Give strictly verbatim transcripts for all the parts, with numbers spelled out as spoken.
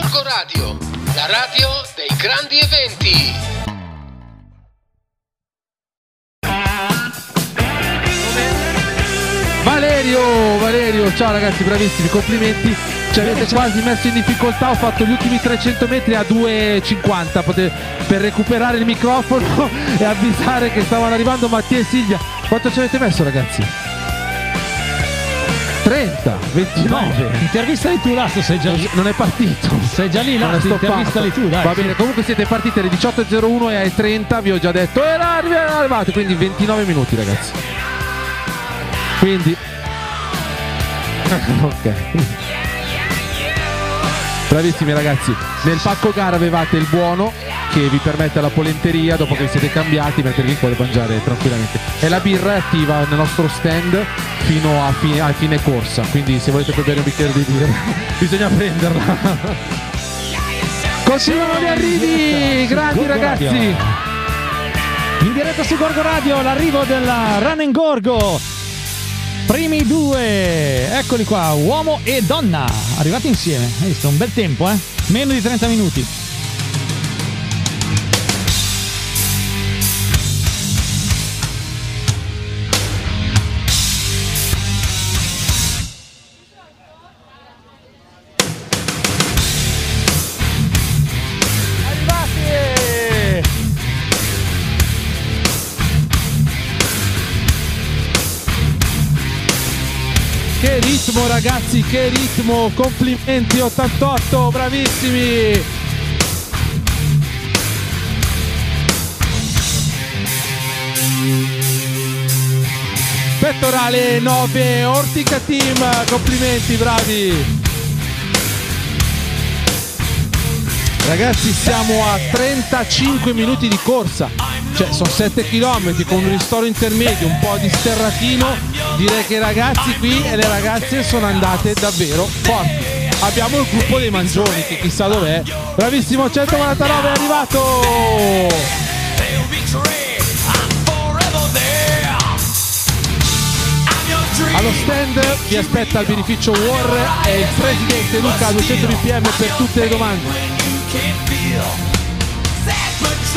Gorgo Radio, la radio dei grandi eventi. Valerio, Valerio, ciao ragazzi, bravissimi, complimenti, ci avete quasi messo in difficoltà, ho fatto gli ultimi trecento metri a due e cinquanta pote- per recuperare il microfono e avvisare che stavano arrivando Mattia e Silvia. Quanto ci avete messo ragazzi? trenta, ventinove No, intervistali tu Lasso, sei già lì. Non è partito. Sei già lì Lasso, intervistali tu, dai. Va bene, comunque siete partiti alle diciotto e zero uno e alle trenta vi ho già detto, e là arrivate, quindi ventinove minuti ragazzi. Quindi ok, bravissimi ragazzi. Nel pacco gara avevate il buono che vi permette la polenteria, dopo che siete cambiati mettervi qua e mangiare tranquillamente, e la birra è attiva nel nostro stand fino a fine, a fine corsa, quindi se volete bere un bicchiere di birra bisogna prenderla. Continuano gli arrivi, grandi ragazzi, in diretta su Gorgo Radio, l'arrivo della Run and Gorgo. Primi due, eccoli qua, uomo e donna, arrivati insieme, hai visto? Un bel tempo, eh? Meno di trenta minuti. Ragazzi, che ritmo, complimenti, ottantotto, bravissimi. Pettorale nove, Ortica Team, complimenti, bravi. Ragazzi, siamo a trentacinque minuti di corsa, cioè sono sette chilometri con un ristoro intermedio, un po' di sterratino. Direi che i ragazzi qui e le ragazze sono andate davvero forti. Abbiamo il gruppo dei mangioni che chissà dov'è. Bravissimo, centonovantanove è arrivato. Allo stand vi aspetta il Birrificio War e il presidente Luca, duecento B P M, per tutte le domande.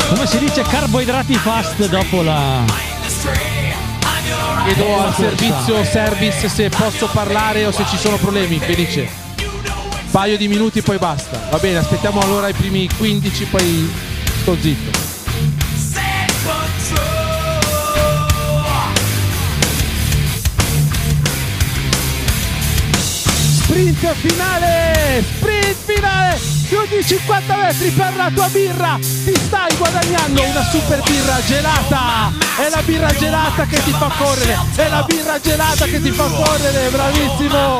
Come si dice, carboidrati fast dopo la... Chiedo al servizio service se posso parlare o se ci sono problemi. Felice, un paio di minuti poi basta. Va bene, aspettiamo allora i primi quindici, poi sto zitto. Sprint finale, sprint finale. Più di cinquanta metri per la tua birra, ti stai guadagnando una super birra gelata, è la birra gelata che ti fa correre, è la birra gelata che ti fa correre, bravissimo!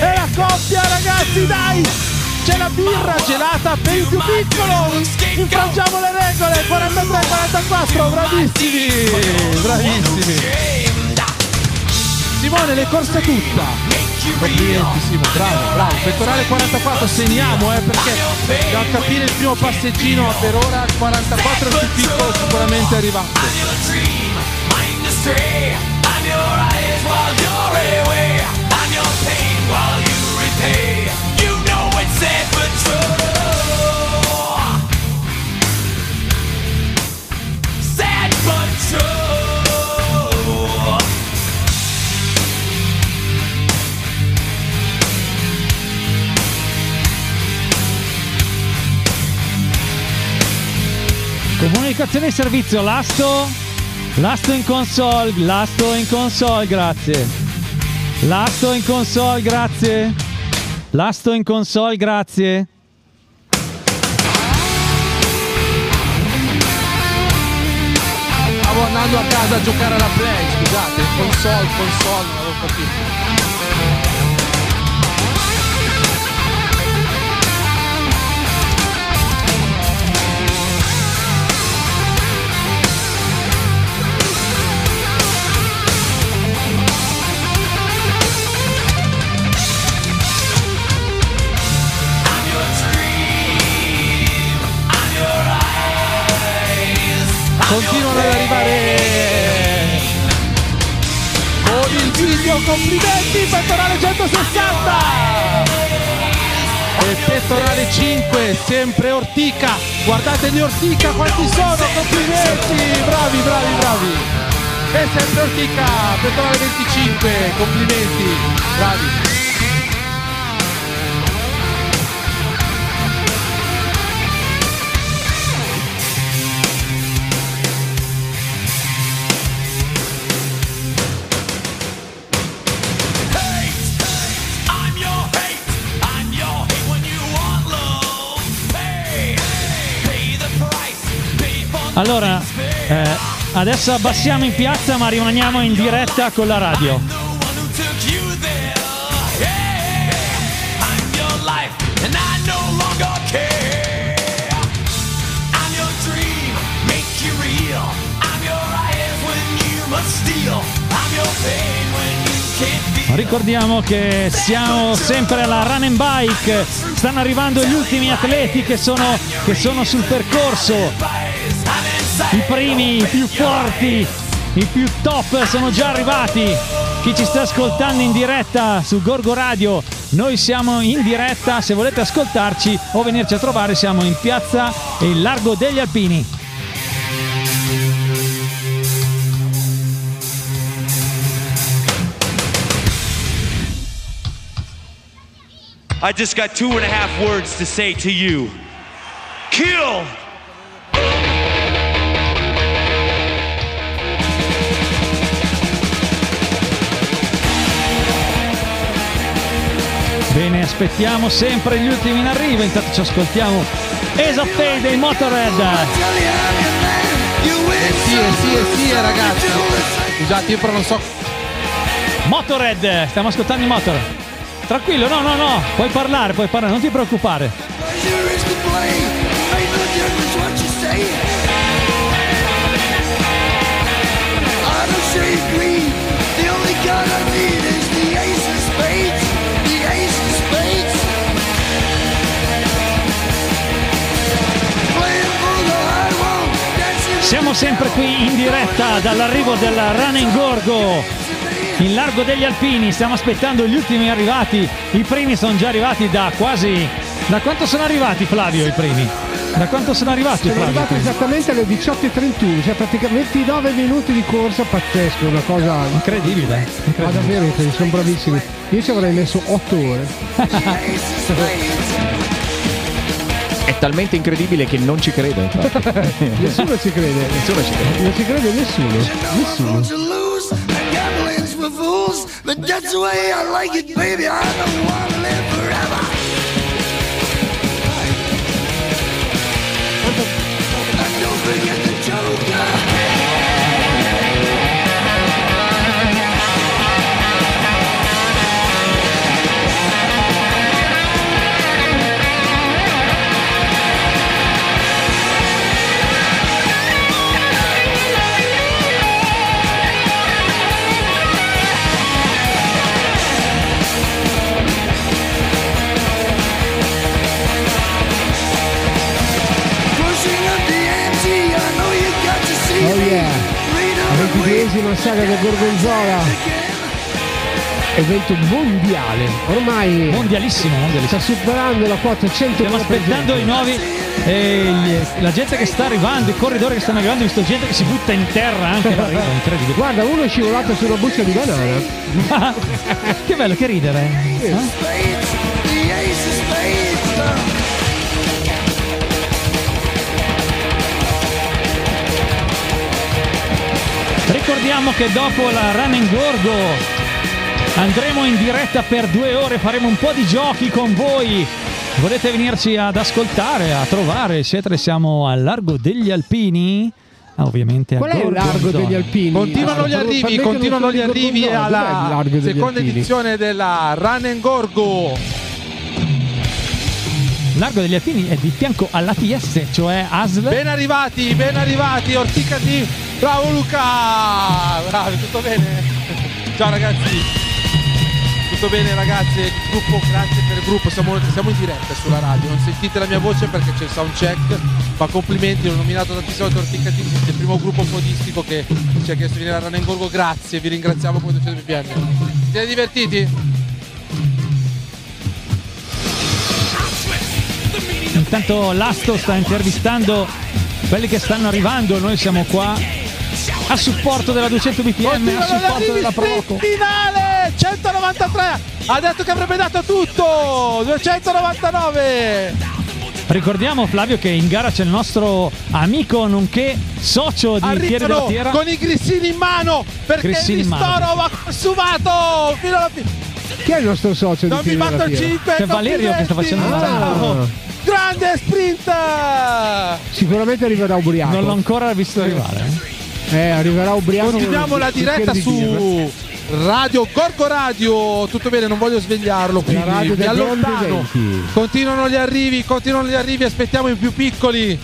E la coppia ragazzi, dai! C'è la birra gelata per il più piccolo, infrangiamo le regole, quarantatré quarantaquattro, bravissimi, bravissimi! Simone, le corse tutta! Bravo, bravo, pettorale quarantaquattro, segniamo eh, perché dobbiamo capire il primo passeggino, per ora quarantaquattro è più piccolo, sicuramente arrivato. Comunicazione e servizio, Lasto, Lasto in console, Lasto in console, grazie. Lasto in console, grazie. Lasto in console, grazie. Stavo andando a casa a giocare alla Play, scusate, console, console, non avevo capito. Continuano ad arrivare con il video, complimenti, pettorale centosessanta. è sempre Ortica, guardate gli Ortica quanti sono, complimenti, bravi bravi bravi, è sempre Ortica, Petronale venticinque, complimenti, bravi. Allora, eh, adesso abbassiamo in piazza ma rimaniamo in diretta con la radio. Ricordiamo che siamo sempre alla Run and Bike, stanno arrivando gli ultimi atleti che sono, che sono sul percorso. I primi, i più forti, i più top sono già arrivati. Chi ci sta ascoltando in diretta su Gorgo Radio, noi siamo in diretta, se volete ascoltarci o venirci a trovare siamo in piazza e in largo degli Alpini. I just got two and a half words to say to you. Kill! Bene, aspettiamo sempre gli ultimi in arrivo, intanto ci ascoltiamo Esattei dei Motorhead. Eh sì, eh sì, eh sì, ragazzi. Scusate, io però non so. Motorhead, stiamo ascoltando i Motorhead. Tranquillo, no, no, no, puoi parlare, puoi parlare, non ti preoccupare. Siamo sempre qui in diretta dall'arrivo della Run and Gorgo in largo degli Alpini, stiamo aspettando gli ultimi arrivati, i primi sono già arrivati da quasi... Da quanto sono arrivati, Flavio, i primi? Da quanto sono arrivati, Flavio? Sono arrivati esattamente alle diciotto e trentuno, cioè praticamente ventinove minuti di corsa, pazzesco, una cosa incredibile. Ma davvero, sono bravissimi, io ci avrei messo otto ore. È talmente incredibile che non ci crede. Nessuno ci crede. Nessuno ci crede. Non ci crede nessuno. Nessuno. Ventiduesima saga del Gorgonzola, evento mondiale, ormai mondialissimo, mondialissimo. Sta superando la quota cento. Stiamo aspettando i nuovi, eh, la gente che sta arrivando, i corridori che stanno arrivando, visto gente che si butta in terra anche. Incredibile. Guarda, uno è scivolato sulla buccia di banana. Che bello, che ridere. Sì. Eh? Ricordiamo che dopo la Run and Gorgo andremo in diretta per due ore, faremo un po' di giochi con voi. Volete venirci ad ascoltare, a trovare, eccetera? Siamo al largo degli Alpini. Ah, ovviamente qual è il largo degli Alpini? Continuano gli arrivi, continuano gli arrivi alla seconda edizione della Run and Gorgo. Largo degli Alpini è di fianco alla T S, cioè A S L. Ben arrivati, ben arrivati, Ortica Team. Bravo Luca! Bravi, tutto bene? Ciao ragazzi! Tutto bene ragazzi? Gruppo, grazie per il gruppo, siamo, siamo in diretta sulla radio, non sentite la mia voce perché c'è il sound check, ma complimenti, l'ho nominato tantissimo Ortica Team, siete il primo gruppo codistico che ci ha chiesto di venire a Run and Gorgo, grazie, vi ringraziamo con duecento B P M. Siete divertiti? intanto Lasto sta intervistando quelli che stanno arrivando, noi siamo qua a supporto della duecento B P M, a supporto della Proloco. Finale centonovantatré, ha detto che avrebbe dato tutto, duecentonovantanove. Ricordiamo, Flavio, che in gara c'è il nostro amico nonché socio di Fieri della Fiera con i grissini in mano, perché grissini il ristoro va consumato fino alla fine. Chi è il nostro socio non di Fieri della Fiera? cinque, c'è Valerio che sta facendo ah. un grande sprint, sicuramente arriverà ubriaco, non l'ho ancora visto arrivare. Eh, arriverà ubriaco. Continuiamo la diretta su di Radio Gorgo Radio, tutto bene, non voglio svegliarlo, quindi radio mi allontano. Continuano gli arrivi, continuano gli arrivi, aspettiamo i più piccoli.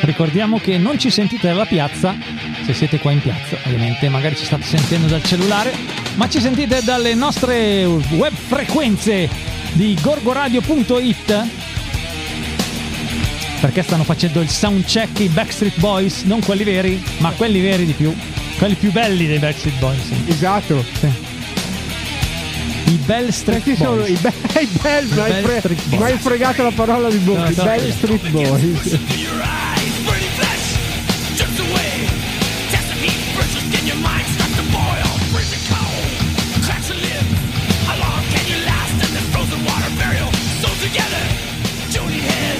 Ricordiamo che non ci sentite dalla piazza, se siete qua in piazza ovviamente, magari ci state sentendo dal cellulare, ma ci sentite dalle nostre web frequenze di gorgoradio punto it, perché stanno facendo il sound check i Backstreet Boys, non quelli veri, ma quelli veri di più, quelli più belli dei Backstreet Boys. Esatto, sì. I Bell Street Boys. I, be- I Bell, I Bell pre- Street Boys. Ma hai fregato la parola di bocca, no, i Bell Street Boys.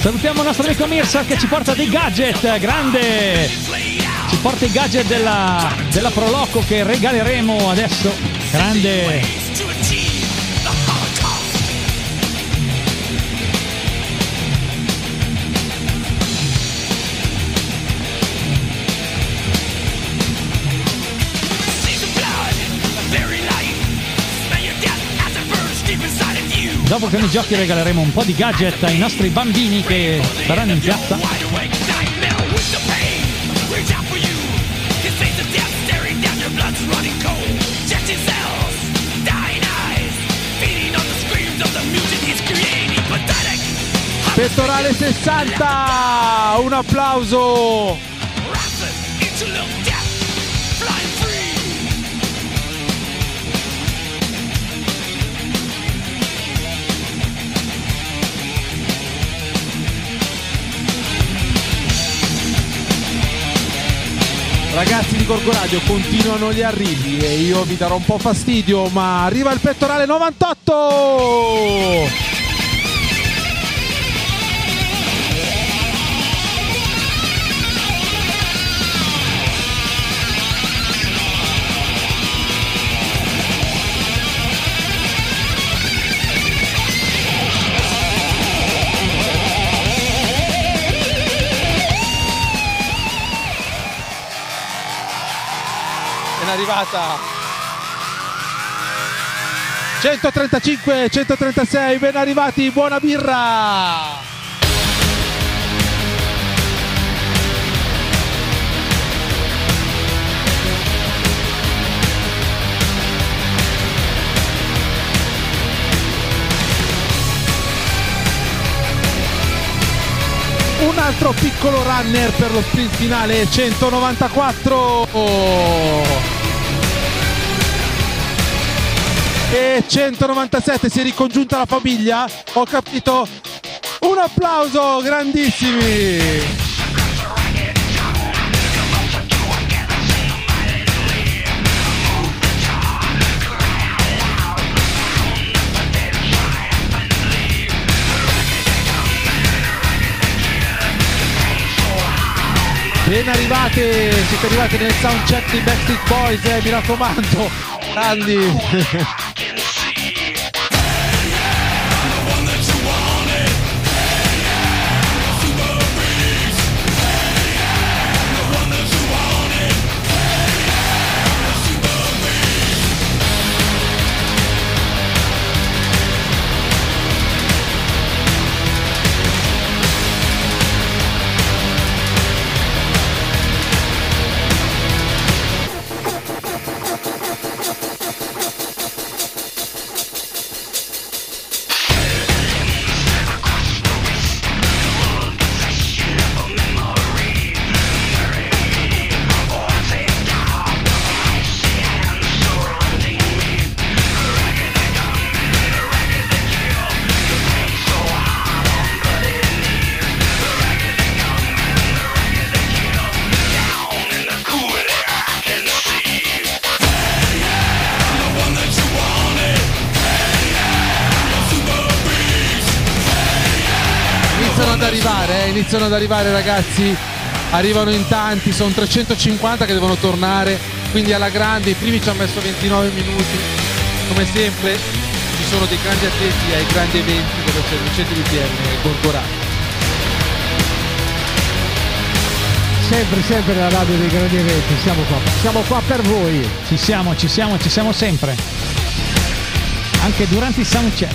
Salutiamo il nostro amico Mirsa che ci porta dei gadget, grande! Ci porta i gadget della, della Proloco che regaleremo adesso, grande! Dopo che noi giochi regaleremo un po' di gadget ai nostri bambini che saranno in piazza. Pettorale sessanta, un applauso. Ragazzi di Gorgo Radio, continuano gli arrivi e io vi darò un po' fastidio, ma arriva il pettorale novantotto! Arrivata centotrentacinque centotrentasei, ben arrivati, buona birra. Un altro piccolo runner per lo sprint finale centonovantaquattro. Oh. E centonovantasette, si è ricongiunta la famiglia, ho capito, un applauso, grandissimi. Ben arrivate, siete arrivati nel soundcheck di Backstreet Boys, eh, mi raccomando, grandi. iniziano ad arrivare, eh, iniziano ad arrivare ragazzi, arrivano in tanti, sono trecentocinquanta che devono tornare, quindi alla grande. I primi ci hanno messo ventinove minuti, come sempre ci sono dei grandi atleti ai grandi eventi dove c'è il duecento B P M Gorgo Radio. Sempre, sempre la radio dei grandi eventi, siamo qua, siamo qua per voi. Ci siamo, ci siamo, ci siamo sempre. Anche durante il soundcheck.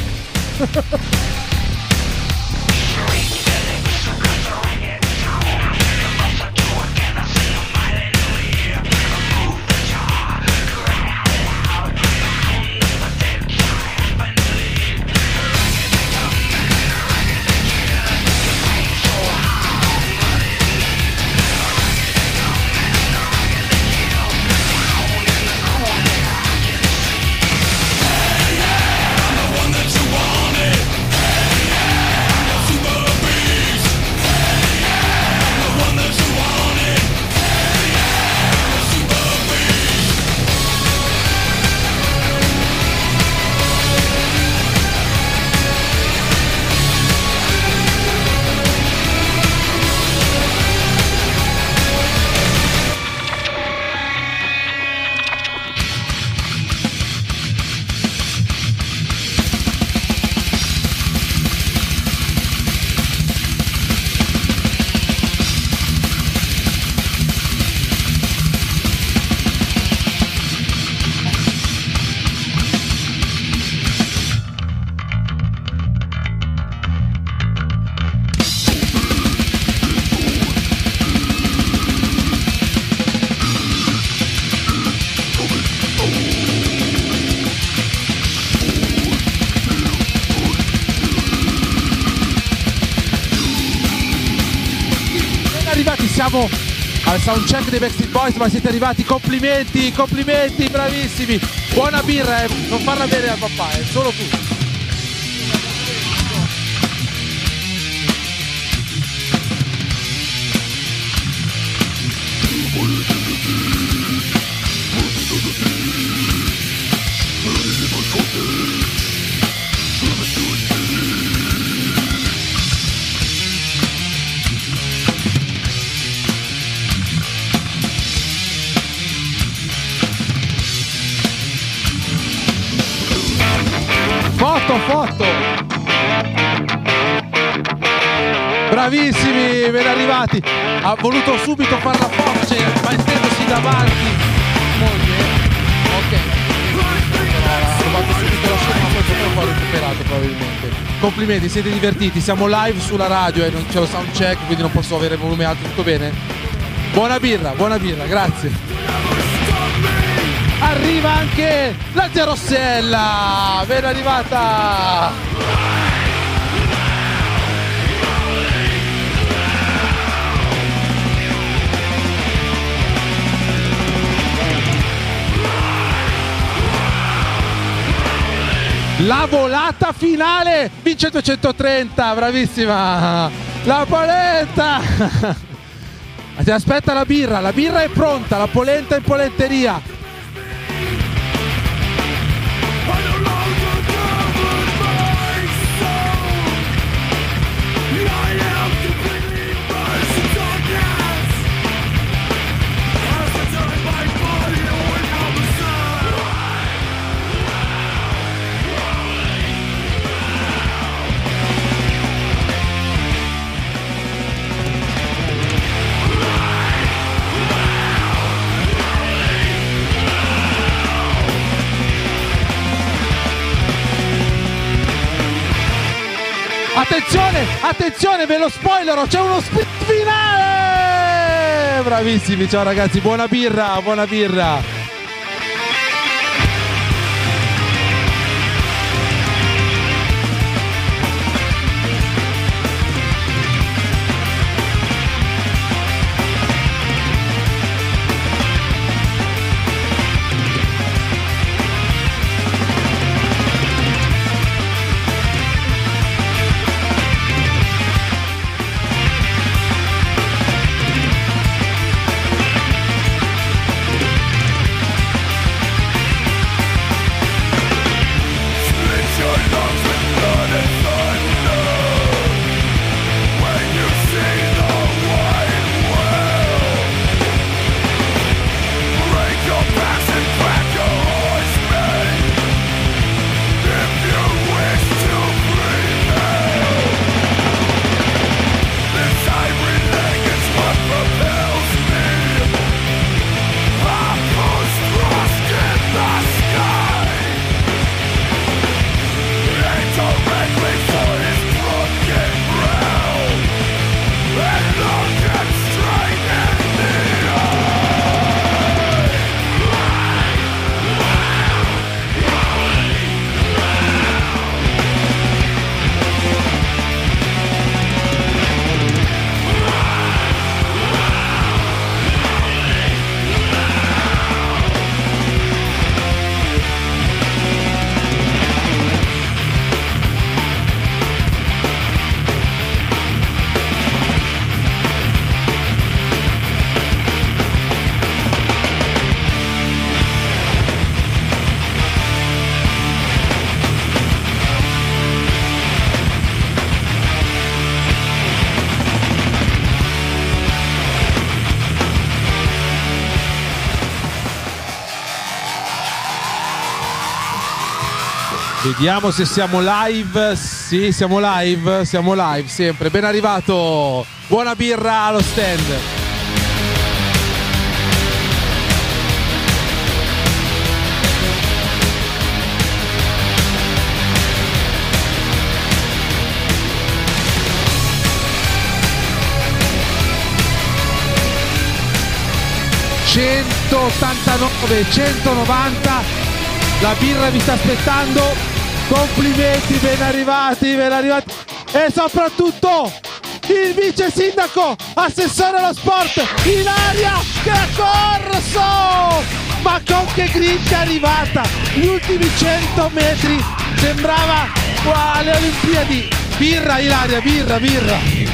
Al soundcheck dei Backstreet Boys, ma siete arrivati, complimenti, complimenti, bravissimi, buona birra, eh. Non farla bere al papà, è eh. Solo tu. Foto. Bravissimi, ben arrivati. Ha voluto subito fare la foto, ma estendosi davanti. Moglie. Ok. Ha rubato subito la scena, ma poi potremmo farlo recuperato probabilmente. Complimenti, siete divertiti. Siamo live sulla radio e eh, non c'è lo sound check, quindi non posso avere volume alto. Tutto bene? Buona birra, buona birra, grazie. Arriva anche la zia Rossella, ben arrivata! La volata finale, vince duecentotrenta, bravissima! La polenta! Ti aspetta la birra, la birra è pronta, la polenta in polenteria! Attenzione, attenzione, ve lo spoilero, c'è uno split finale! Bravissimi, ciao ragazzi, buona birra, buona birra! Vediamo se siamo live. Sì, siamo live, siamo live sempre. Ben arrivato, buona birra allo stand. centottantanove, centonovanta, la birra vi sta aspettando, complimenti, ben arrivati, ben arrivati e soprattutto il vice sindaco, assessore allo sport, Ilaria Scaccabarozzi, ma con che grinta è arrivata, gli ultimi cento metri, sembrava alle Olimpiadi, birra Ilaria, birra, birra.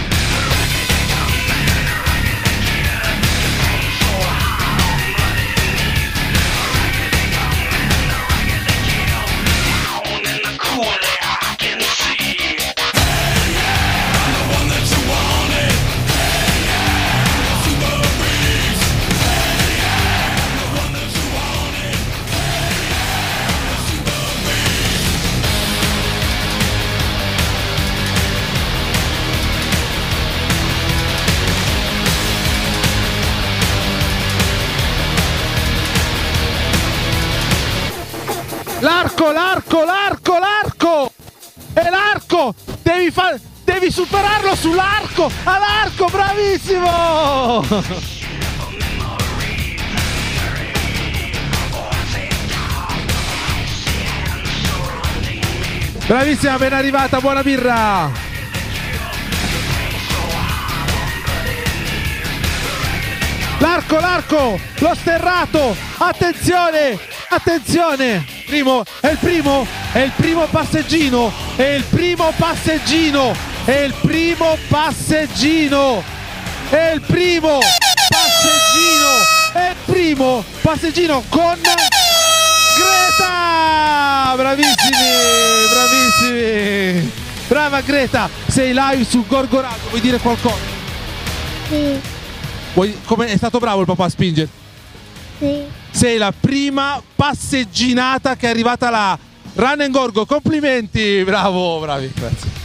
L'arco, l'arco, l'arco, l'arco! E l'arco! Devi far, devi superarlo sull'arco! All'arco, bravissimo! Bravissima, ben arrivata, buona birra! L'arco, l'arco, lo sterrato, attenzione, attenzione! Primo, è il primo, è il primo passeggino, è il primo passeggino, è il primo passeggino, è il primo passeggino, è il primo passeggino con Greta! Bravissimi, bravissimi! Brava Greta, sei live su Gorgo Radio, vuoi dire qualcosa? Sì. Vuoi, come è stato bravo il papà a spingere? Sì. Sei la prima passegginata che è arrivata la Run and Gorgo, complimenti, bravo, bravi, grazie.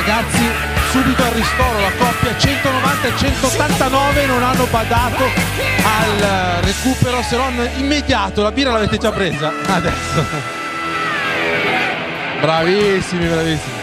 ragazzi subito al ristoro, la coppia centonovanta e centottantanove non hanno badato al recupero, se non immediato. La birra l'avete già presa adesso, bravissimi, bravissimi.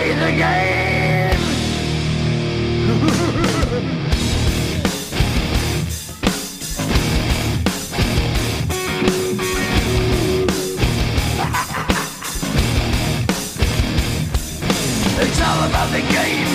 play the game. It's all about the game,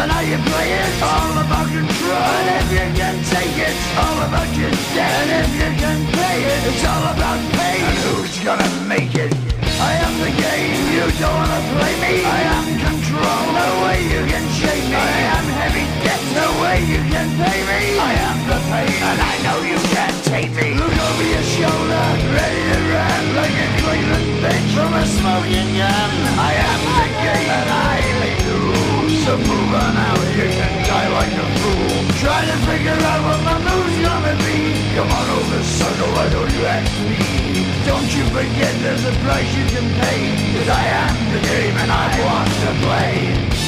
and how you play it. All about control, and if you can take it. All about your debt, and if you can pay it. It's all about pain, and who's gonna make it? I am the game, you don't wanna play me. I am control, no way you can shake me. I am heavy debt, no way you can pay me. I am the pain, and I know you can't take me. Look over your shoulder, ready to run, like a Cleveland bitch from a smoking gun. I am the game, and I make the rules. So move on out, you can die like a fool. Try to figure out what my move's gonna be. Come on over, sucker, why don't you ask me? Don't you forget there's a price you can pay. Cause I am the game, and I want to play.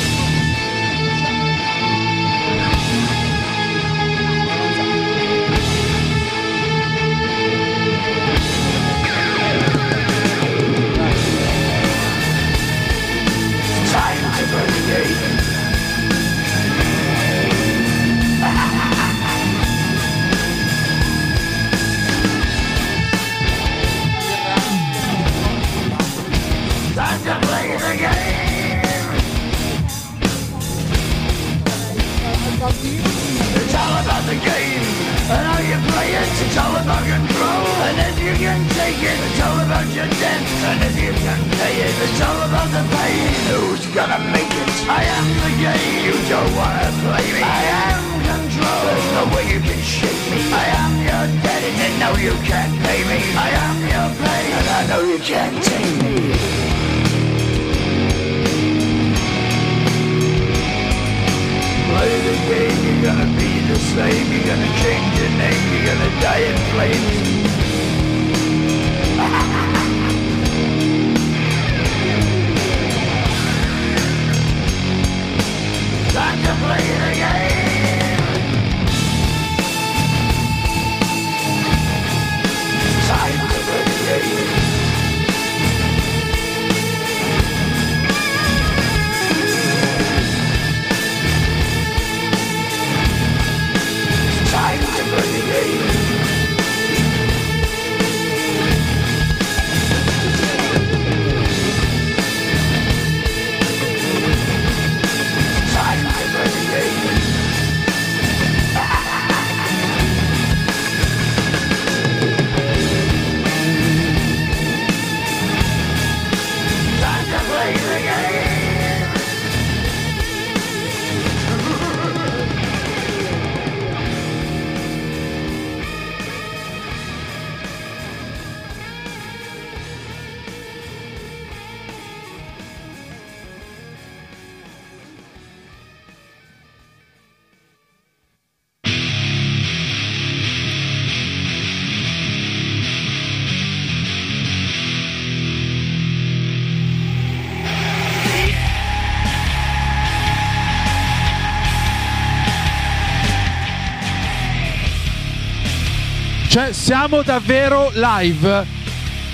Siamo davvero live,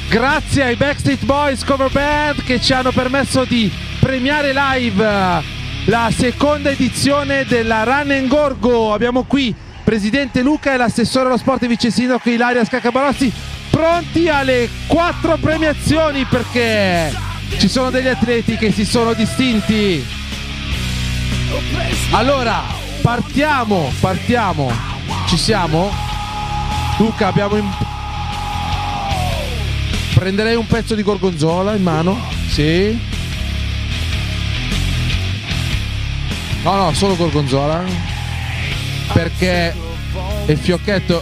grazie ai Backstreet Boys Cover Band che ci hanno permesso di premiare live la seconda edizione della Run and Gorgo. Abbiamo qui Presidente Luca e l'assessore allo sport e vice sindaco Ilaria Scaccabarozzi, pronti alle quattro premiazioni perché ci sono degli atleti che si sono distinti. Allora, partiamo, partiamo, ci siamo? Luca, abbiamo in... prenderei un pezzo di gorgonzola in mano. Sì. No, no, solo gorgonzola. Perché il fiocchetto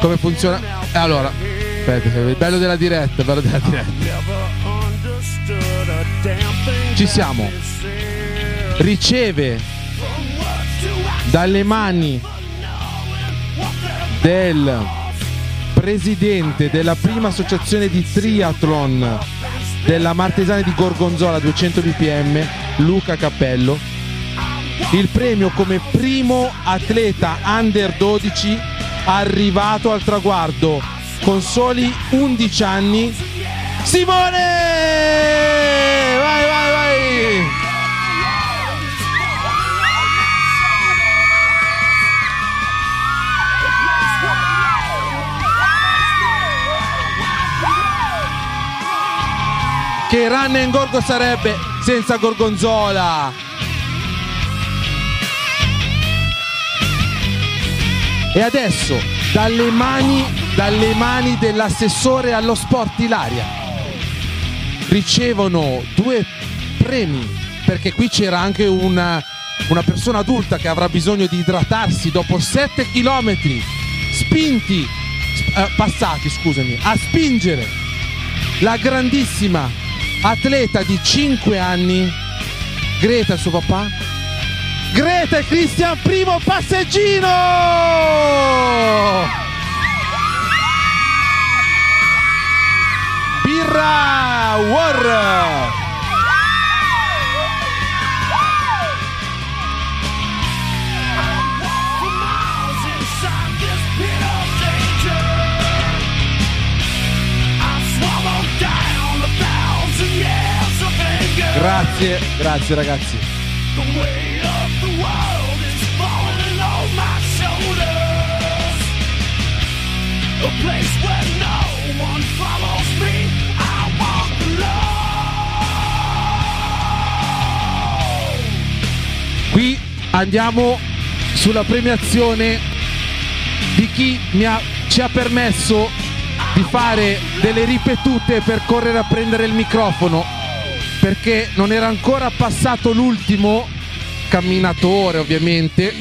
come funziona? Allora, aspetta, il bello della diretta, bello della diretta. Ci siamo. Riceve dalle mani del presidente della prima associazione di triathlon della Martesana di Gorgonzola duecento B P M, Luca Cappello, il premio come primo atleta under dodici arrivato al traguardo con soli undici anni, Simone! Vai, vai, vai! che Run and Gorgo sarebbe senza Gorgonzola. E adesso dalle mani, dalle mani dell'assessore allo sport Ilaria ricevono due premi, perché qui c'era anche una, una persona adulta che avrà bisogno di idratarsi dopo sette chilometri spinti, eh, passati scusami, a spingere la grandissima atleta di cinque anni Greta, il suo papà, Greta e Cristian, primo passeggino! Birra War! Grazie, grazie ragazzi. Qui andiamo sulla premiazione di chi mi ha, ci ha permesso di fare delle ripetute per correre a prendere il microfono, perché non era ancora passato l'ultimo camminatore ovviamente,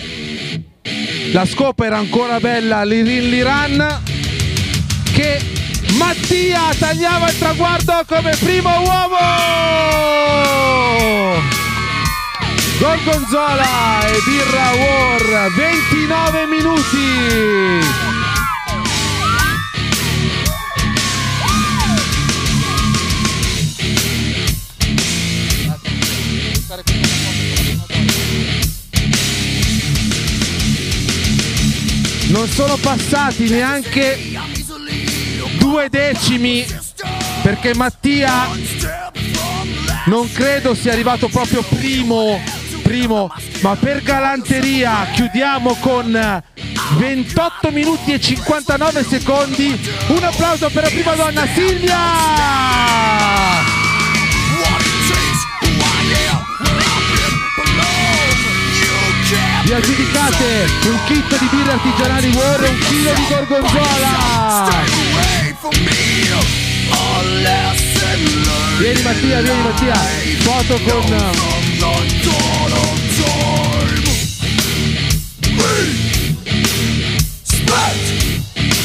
la scopa era ancora bella, lirin liran, che Mattia tagliava il traguardo come primo uomo! Gorgonzola e Birra War, ventinove minuti. Non sono passati neanche due decimi, perché Mattia non credo sia arrivato proprio primo. Primo, ma per galanteria chiudiamo con ventotto minuti e cinquantanove secondi. Un applauso per la prima donna, Silvia! Vi aggiudicate un kit di birra artigianali War e un chilo di Gorgonzola! Vieni Mattia, vieni Mattia, foto con...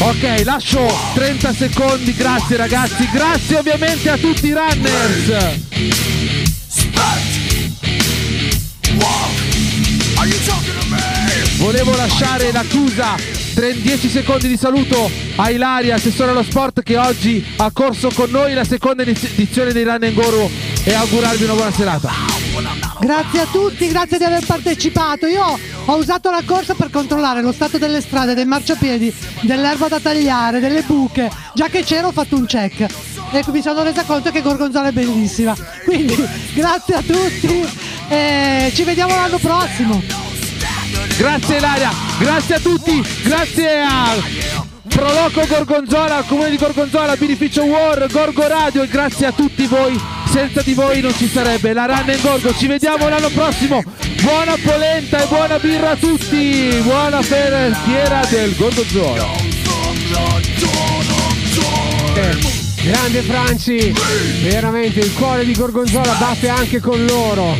Ok, lascio trenta secondi, grazie ragazzi, grazie ovviamente a tutti i runners. Volevo lasciare la chiusa, dieci secondi di saluto a Ilaria, assessore allo sport, che oggi ha corso con noi la seconda edizione dei Run and Gorgo, e augurarvi una buona serata. Grazie a tutti, grazie di aver partecipato. Io ho usato la corsa per controllare lo stato delle strade, dei marciapiedi, dell'erba da tagliare, delle buche. Già che c'ero ho fatto un check e mi sono resa conto che Gorgonzola è bellissima. Quindi grazie a tutti e ci vediamo l'anno prossimo. Grazie Ilaria, grazie a tutti, grazie a Proloco Gorgonzola, al Comune di Gorgonzola, Birrificio War, Gorgo Radio, e grazie a tutti voi, senza di voi non ci sarebbe la Run and Gorgo. Ci vediamo l'anno prossimo, buona polenta e buona birra a tutti, buona fiera del Gorgonzola. Eh, grande Franci, veramente il cuore di Gorgonzola batte anche con loro.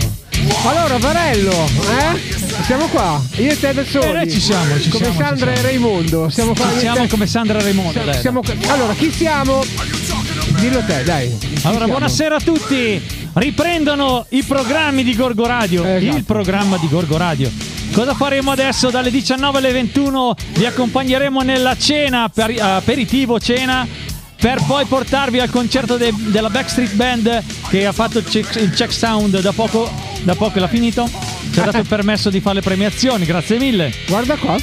Allora Varello, eh? Siamo qua, io e te da soli. Eh, noi ci siamo, ci come siamo, Sandra ci siamo. E Raimondo. Siamo qua, ci siamo come Sandra e Raimondo. Siamo, siamo, allora, chi siamo? Dillo te, dai. Allora, buonasera a tutti. Riprendono i programmi di Gorgo Radio, eh, esatto. Il programma di Gorgo Radio. Cosa faremo adesso? Dalle diciannove alle ventuno vi accompagneremo nella cena, per, aperitivo cena, per poi portarvi al concerto de, della Backstreet Band, che ha fatto il check, il check sound da poco, da poco l'ha finito, ci ha dato il permesso di fare le premiazioni, grazie mille. Guarda qua.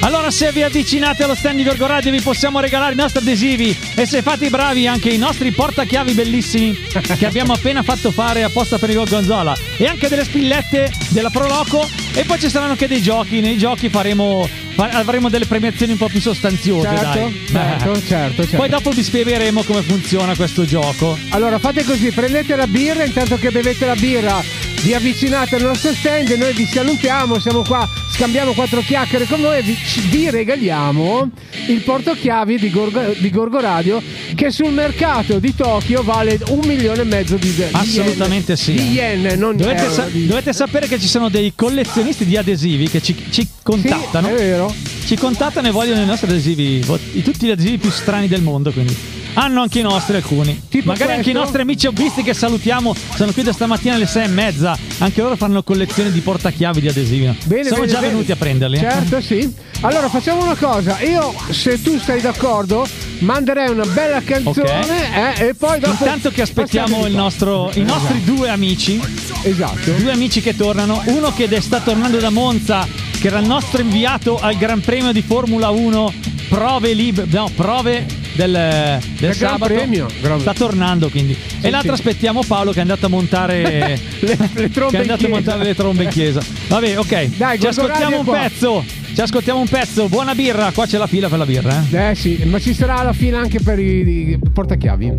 Allora, se vi avvicinate allo stand di Gorgo Radio vi possiamo regalare i nostri adesivi e, se fate i bravi, anche i nostri portachiavi bellissimi che abbiamo appena fatto fare apposta per il Gorgonzola, e anche delle spillette della Proloco. E poi ci saranno anche dei giochi. Nei giochi faremo avremo delle premiazioni un po' più sostanziose. Certo, dai. Certo, eh. certo, certo. Poi dopo vi spiegheremo come funziona questo gioco. Allora fate così, prendete la birra, intanto che bevete la birra vi avvicinate al nostro stand e noi vi salutiamo, siamo qua, scambiamo quattro chiacchiere con voi e vi, vi regaliamo il portachiavi di Gorgo, di Gorgo Radio, che sul mercato di Tokyo vale un milione e mezzo di, di assolutamente yen. Sì. Di yen, non dovete, euro, sa- di... dovete sapere che ci sono dei collezionisti di adesivi che ci, ci contattano. Sì, è vero. Ci contattano e vogliono i nostri adesivi, tutti gli adesivi più strani del mondo, quindi. Hanno anche i nostri alcuni, tipo magari questo. Anche i nostri amici hobbisti che salutiamo, sono qui da stamattina alle sei e mezza, anche loro fanno collezione di portachiavi di adesivi. Bene, sono bene, già bene. Venuti a prenderli. Certo, sì. Allora facciamo una cosa, io, se tu stai d'accordo, manderei una bella canzone, okay. eh, e poi dopo intanto che aspettiamo il nostro, i nostri esatto. due amici, esatto, due amici che tornano, uno che sta tornando da Monza, che era il nostro inviato al Gran Premio di Formula uno, prove lib- no, prove del, del sabato, Gran Premio. Sta tornando, quindi sì, e l'altra sì. Aspettiamo Paolo che è andato a montare le, le trombe, che è andato a montare le trombe in chiesa. Vabbè, ok, dai, ci ascoltiamo un qua. pezzo ci ascoltiamo un pezzo, buona birra, qua c'è la fila per la birra, eh, eh sì, ma ci sarà la fila anche per i, i portachiavi.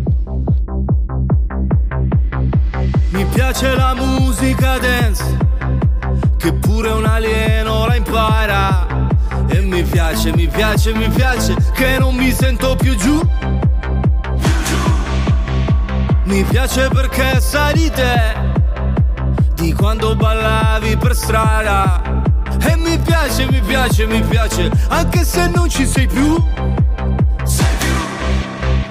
Mi piace la musica dance, che pure un alieno la impara. E mi piace, mi piace, mi piace che non mi sento più giù. Mi piace perché sai di te, di quando ballavi per strada. E mi piace, mi piace, mi piace anche se non ci sei più.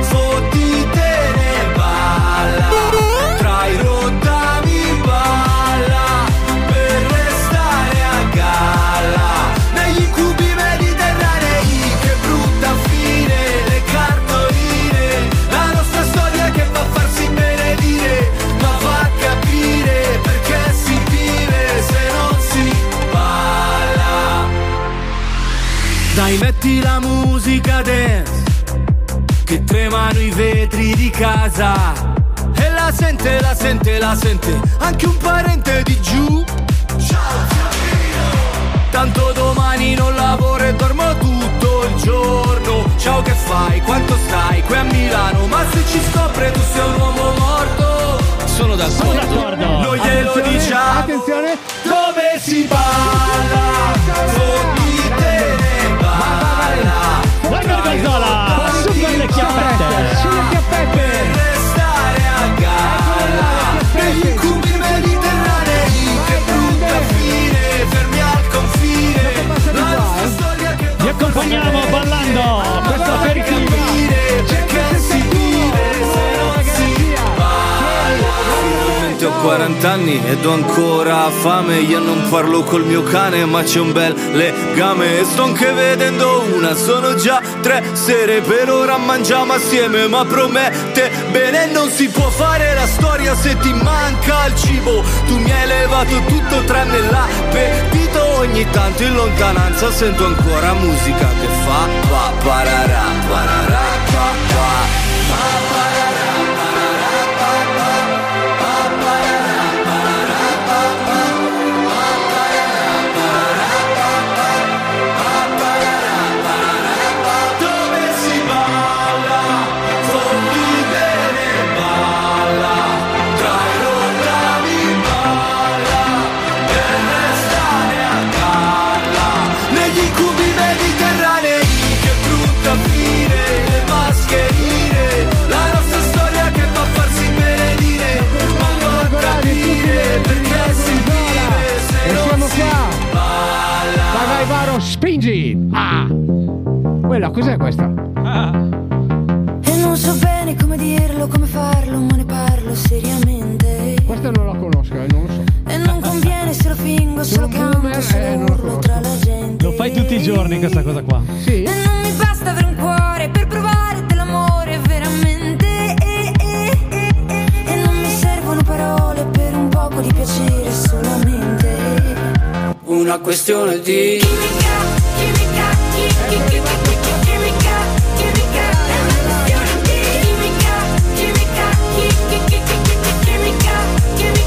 Fottitene balla. Tra i rottami balla. Per restare a galla. Negli incubi mediterranei. Che brutta fine. Le cartoline. La nostra storia che va a farsi benedire. Ma va a capire perché si vive se non. Dai, metti la musica dance, che tremano i vetri di casa. E la sente, la sente, la sente anche un parente di giù. Ciao Fiorino. Tanto domani non lavoro e dormo tutto il giorno. Ciao, che fai? Quanto stai qui a Milano? Ma se ci scopre tu sei un uomo morto. Sono d'accordo, Sono d'accordo. Noi glielo attenzione, diciamo. Attenzione. Dove si balla? La Gorgonzola su quelle chiappette, sulle chiappette, per restare a galla, negli incubi mediterranei, che brutta fine, fermi al confine, la nostra storia che vi accompagniamo ballando, questo aperitivo, perché si vive se non si balla. Ho quaranta anni ed ho ancora fame. Io non parlo col mio cane, ma c'è un bel legame. E sto anche vedendo una. Sono già tre sere. Per ora mangiamo assieme, ma promette bene. Non si può fare la storia se ti manca il cibo. Tu mi hai levato tutto tranne l'appetito. Ogni tanto in lontananza sento ancora musica che fa pa pararà, pararà, pa pa. Spingi! Ah! Quella, cos'è questa? Ah. E non so bene come dirlo, come farlo, ma ne parlo seriamente. Questa non la conosco, eh, non lo so. E non conviene se lo fingo, solo canto, sono tra la gente. Lo fai tutti i giorni questa cosa qua. Sì. E non mi basta avere un cuore per provare dell'amore veramente. E, e, e, e, e non mi servono parole per un poco di piacere solamente. Una questione di chimica, chimica, chimica, chimica, chimica, chimica. È una questione di chimica, chimica, chimica, chimica, chimica.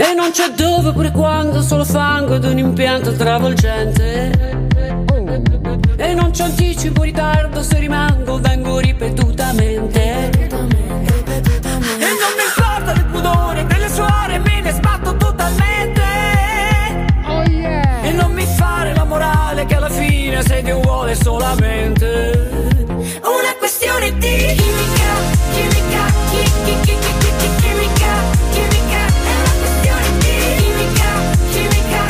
E non c'è dove pure quando, solo fango ed un impianto travolgente. E non c'è anticipo, ritardo, se rimango vengo ripetutamente. E non mi importa del pudore, delle suore me ne sbatto totalmente. E non mi fare la morale che alla fine se Dio vuole solamente. Una questione di chimica, chimica, chimica, chimica, chimica. È una questione di chimica, chimica,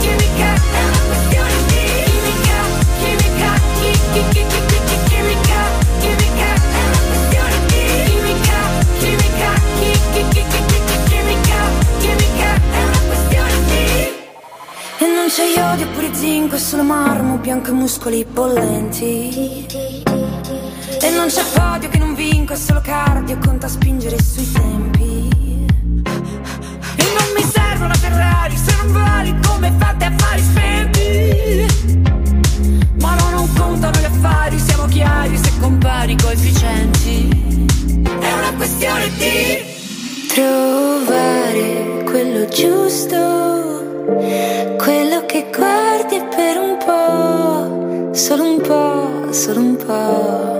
chimica, chimica, chimica. È una questione di chimica, chimica, chimica, chimica, chimica. È una questione di chimica, chimica, chimica, chimica, chimica. E non c'è iodio pure zinco, è solo marmo bianco e muscoli bollenti. E non c'è podio che non vinco, è solo cardio, conta spingere sui tempi. E non mi servono Ferrari se non vali come fate a fare spenti. Ma no, non contano gli affari, siamo chiari se compari coefficienti. È una questione di trovare quello giusto, quello che guardi per un po', solo un po', solo un po'.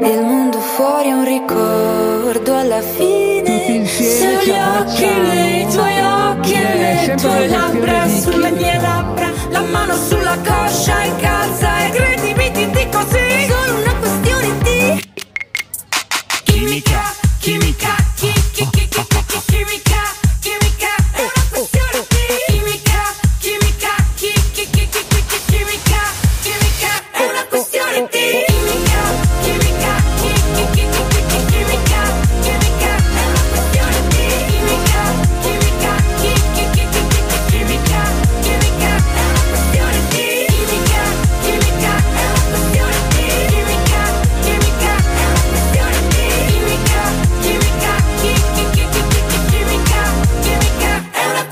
Il mondo fuori è un ricordo alla fine. Sugli gli occhi, nei tuoi occhi e le tue labbra, sulle mie labbra, la mano sulla coscia in calza. E credimi ti dico sì, solo una questione di chimica, chimica, chimica, chimica, chimica. È una questione di chimica, chimica, chimica, chimica, chimica. È una questione di chimica, chimica, chimica, chimica, chimica. È una questione di chimica, chimica, chimica, chimica, chimica. È una questione di chimica, chimica. È una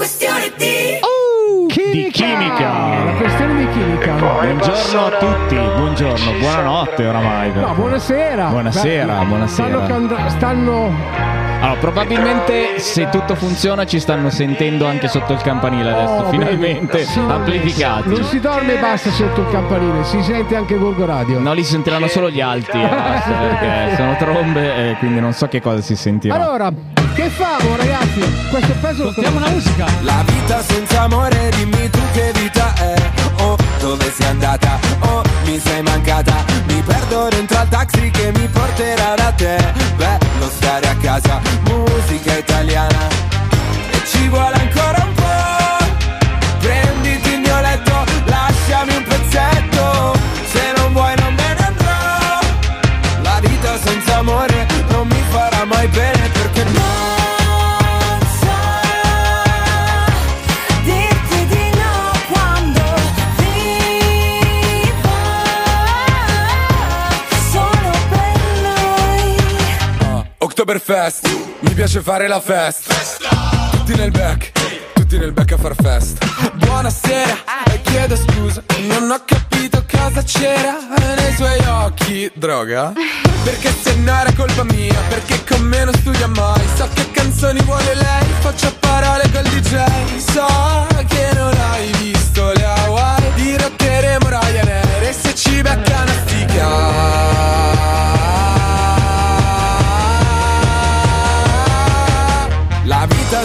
questione di chimica, chimica. È una questione di chimica, chimica, chimica, chimica. È una questione di oh, chimica. Di chimica, la questione di chimica. Buongiorno a tutti, buongiorno, buonanotte oramai. No, buonasera. Buonasera, Beh, buonasera. Stanno, stanno... Allora, probabilmente se tutto funziona ci stanno sentendo anche sotto il campanile adesso, oh, finalmente sì, amplificati. Non si dorme e basta sotto il campanile, si sente anche Gorgo Radio. No, li sentiranno solo gli alti, eh, perché sono trombe e quindi non so che cosa si sentirà. Allora, che famo ragazzi? Questo pezzo lo sentiamo una musica. La vita senza amore, dimmi tu che vita è. Oh, dove sei andata? Oh, mi sei mancata. Mi perdo dentro al taxi che mi porterà da te. Bello stare a casa, musica italiana. E ci vuole ancora un po'. Prenditi il mio letto, lasciami un pezzetto. Se non vuoi non me ne andrò. La vita senza amore non mi farà mai bene, perché no. Oktoberfest, mi piace fare la festa. Tutti nel back, tutti nel back a far festa. Buonasera, e chiedo scusa, non ho capito cosa c'era nei suoi occhi. Droga? Perché se no era colpa mia, perché con me non studia mai. So che canzoni vuole lei, faccio parole col di jay. So che non hai visto le Hawaii, dirotteremo Ryanair e se ci becca una stica. La vita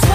so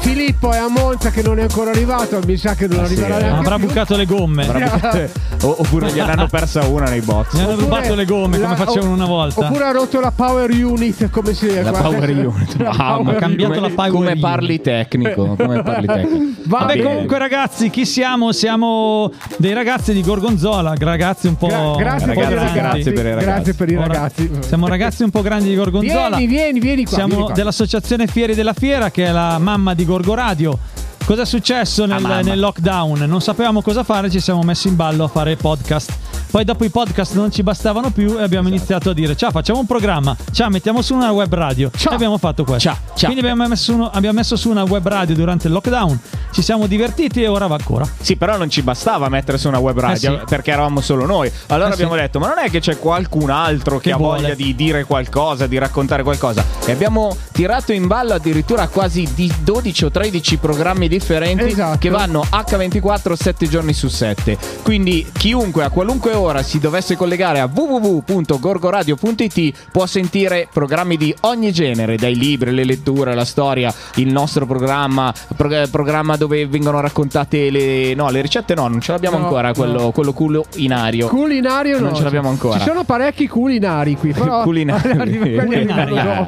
Filippo è a Monza che non è ancora arrivato, mi sa che non ah, arriverà sì, neanche. Avrà più. bucato le gomme. Avrà, bucato, O, oppure gli hanno persa una nei bot. Gli hanno rubato le gomme la, come facevano una volta. Oppure ha rotto la power unit, come si la power unit. La ah, power ha cambiato unit. La power come unit. Parli tecnico, come parli tecnico. Vabbè, Va comunque ragazzi, chi siamo? Siamo dei ragazzi di Gorgonzola, ragazzi un po'. Gra- grazie, ragazzi, per ragazzi. grazie per i ragazzi. Grazie per i ragazzi. Ora, siamo ragazzi un po' grandi di Gorgonzola. Vieni, vieni, vieni qua. Siamo vieni qua. dell'associazione Fieri della Fiera, che è la mamma di Gorgo Radio. Cosa è successo nel, nel lockdown? Non sapevamo cosa fare, ci siamo messi in ballo a fare podcast. Poi dopo i podcast non ci bastavano più e abbiamo esatto. iniziato a dire ciao, facciamo un programma, ciao, mettiamo su una web radio. Ciao. E abbiamo fatto questo. Ciao. Ciao. Quindi abbiamo messo, uno, abbiamo messo su una web radio durante il lockdown, ci siamo divertiti e ora va ancora. Sì, però non ci bastava mettere su una web radio eh sì. perché eravamo solo noi. Allora eh abbiamo sì. detto, ma non è che c'è qualcun altro che, che ha vuole. voglia di dire qualcosa, di raccontare qualcosa? E abbiamo tirato in ballo addirittura quasi di dodici o tredici programmi di differenti esatto. che vanno acca ventiquattro sette giorni su sette, quindi chiunque a qualunque ora si dovesse collegare a w w w punto gorgo radio punto i t può sentire programmi di ogni genere, dai libri, le letture, la storia, il nostro programma, pro- programma dove vengono raccontate le no le ricette no non ce l'abbiamo no, ancora no. quello quello culinario culinario non no, ce l'abbiamo ancora, ci sono parecchi culinari qui però culinari, culinari.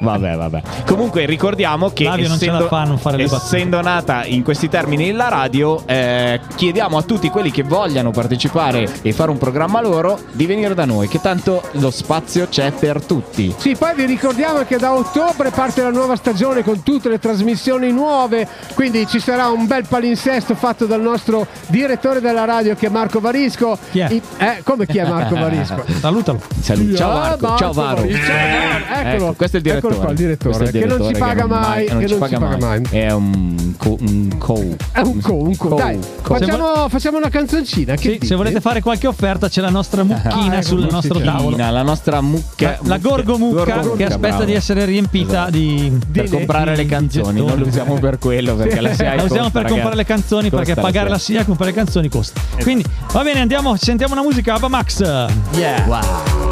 vabbè vabbè comunque ricordiamo che Flavio essendo, non ce la fa non fare le essendo nata in questi termini la radio, eh, chiediamo a tutti quelli che vogliano partecipare e fare un programma loro di venire da noi, che tanto lo spazio c'è per tutti. Sì, poi vi ricordiamo che da ottobre parte la nuova stagione con tutte le trasmissioni nuove, quindi ci sarà un bel palinsesto fatto dal nostro direttore della radio che è Marco Varisco. Chi è? I, eh, come chi è Marco Varisco? Salutalo. Salut. Ciao Marco, Marco ciao Varo. Eccolo, ecco, questo è il direttore. Eccolo qua, il direttore, questo è il direttore che non ci paga mai, che non ci paga mai. mai. È un Co, un co. È un co, un co. co. Dai, co. Facciamo, facciamo una canzoncina. Che sì, se volete fare qualche offerta, c'è la nostra mucchina ah, ecco, sul nostro tavolo. La nostra mucca, la, la gorgo mucca che aspetta bravo. di essere riempita esatto. di, per di comprare le canzoni. Non lo usiamo per quello perché sì. la SIA la usiamo costa, per ragazzi. comprare le canzoni costa, perché pagare sì. la SIA e comprare le canzoni costa. Esatto. Quindi va bene, andiamo, sentiamo una musica. Abba Max. Yeah. Wow.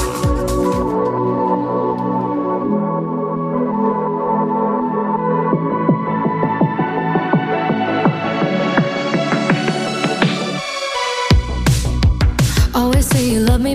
You love me,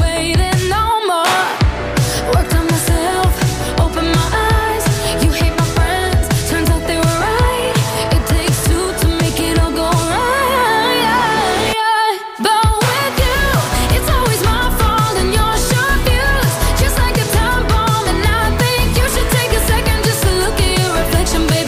waiting no more. Worked on myself, opened my eyes. You hate my friends, turns out they were right. It takes two to make it all go right. But with you, it's always my fault and you're short fused, just like a time bomb. And I think you should take a second just to look at your reflection.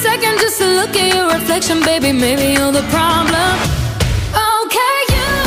Second just to look at your reflection, baby, maybe you're the problem. Okay, you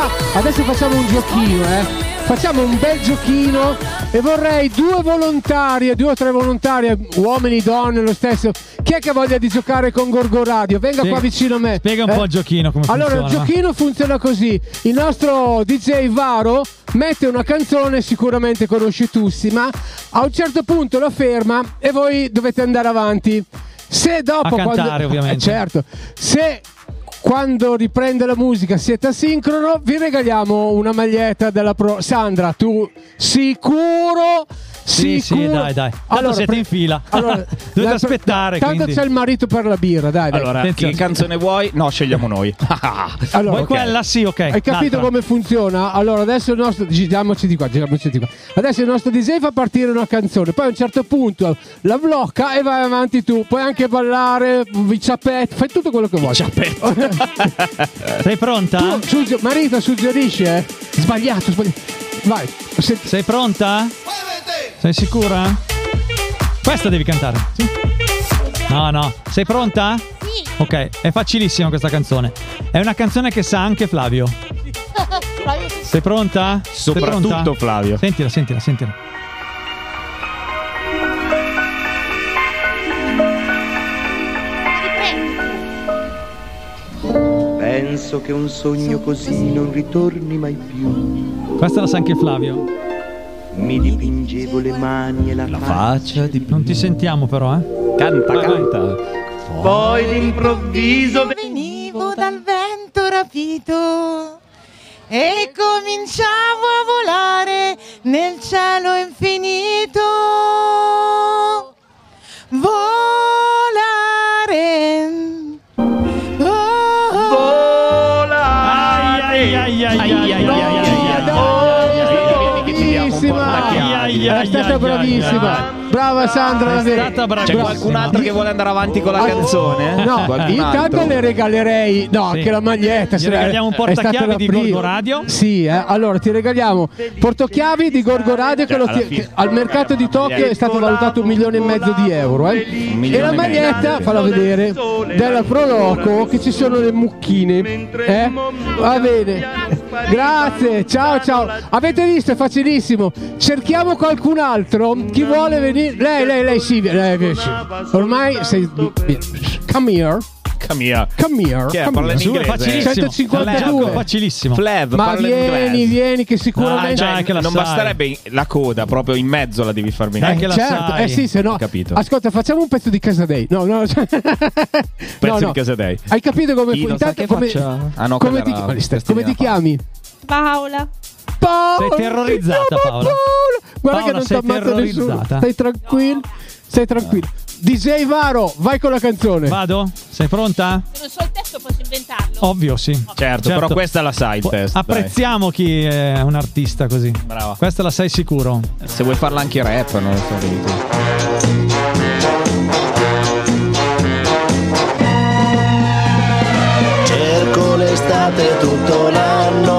qua adesso facciamo un giochino, eh. Facciamo un bel giochino e vorrei due volontari, due o tre volontari, uomini, donne, lo stesso. Chi è che ha voglia di giocare con Gorgo Radio? Venga Spiega, qua vicino a me. Spiega un eh? po' il giochino come funziona. Allora, il giochino funziona così. Il nostro D J Varo mette una canzone, sicuramente conosciutissima, a un certo punto la ferma e voi dovete andare avanti. Se dopo... A cantare, quando... ovviamente. Eh, certo. Se... Quando riprende la musica siete asincrono, vi regaliamo una maglietta della Pro. Sandra, tu sicuro? Sì, sicuro? Sì, dai, dai. Tanto allora, siete pre... in fila. Allora, dovete aspettare. Tanto quindi c'è il marito per la birra, dai. dai. Allora, attenzione. Che canzone vuoi? No, scegliamo noi. Allora, vuoi okay. quella? Sì, ok. Hai capito L'altra. come funziona? Allora, adesso il nostro... Giriamoci di qua, giriamoci di qua. Adesso il nostro D J fa partire una canzone, poi a un certo punto la blocca e vai avanti tu. Puoi anche ballare, viciapet, fai tutto quello che vuoi. Viciapet. Sei pronta? Tu, sugge- Marita suggerisce, eh? Sbagliato, sbagliato. Vai. Se- Sei pronta? Sei sicura? Questa devi cantare. Sì. No, no. Sei pronta? Sì. Ok, è facilissima questa canzone. È una canzone che sa anche Flavio. Sei pronta? Soprattutto Sei pronta? Flavio. Sentila, sentila, sentila. Penso che un sogno così non ritorni mai più. Questa la sa anche Flavio. Mi dipingevo le mani e la, la faccia di... Non ti sentiamo però, eh. Canta, vai, canta. Vai. Poi d'improvviso venivo dal vento rapito e cominciavo a volare nel cielo infinito. Volare. È stata bravissima. Brava Sandra. È stata bravissima. C'è qualcun altro che vuole andare avanti con la canzone? No, intanto le regalerei. No, anche sì. la maglietta. Ti regaliamo un portachiavi di Gorgo Radio. Sì, eh? Allora ti regaliamo portachiavi di Gorgo Radio, che, cioè, lo ti... che al mercato di Tokyo è stato valutato un milione e mezzo di euro. Eh? E la maglietta, falla vedere, della Proloco, che ci sono le mucchine. Eh? Va bene. Grazie, ciao ciao. Avete visto? È facilissimo. Cerchiamo qualcun altro. Chi vuole venire? Lei, lei, lei, Silvia. Lei, ormai sei... Come here. Come here. Come here. Che è? Parla in inglese. Facilissimo. centocinquantadue. Facilissimo. Flav, ma vieni, vieni, che sicuramente... Ah, cioè, non basterebbe la coda, proprio in mezzo la devi far venire. Eh, certo. Eh sì, se no... Capito. Ascolta, facciamo un pezzo di Casadei. No, no. Pezzo no, no. di Casadei. Hai capito come... Io intanto come... Ah, no, come ti, come ti chiami? Paola. Paola. Sei terrorizzata, Paola. Guarda Paola, che non ti ammazza nessuno. Stai tranquillo. No. Stai tranquillo. D J Varo, vai con la canzone. Vado? Sei pronta? Se non so il testo posso inventarlo. Ovvio, sì. Certo, certo. Però questa la sai il testo. Apprezziamo, dai, chi è un artista così. Brava. Questa la sai sicuro. Se vuoi farla anche rap, non lo so. Cerco l'estate tutto l'anno.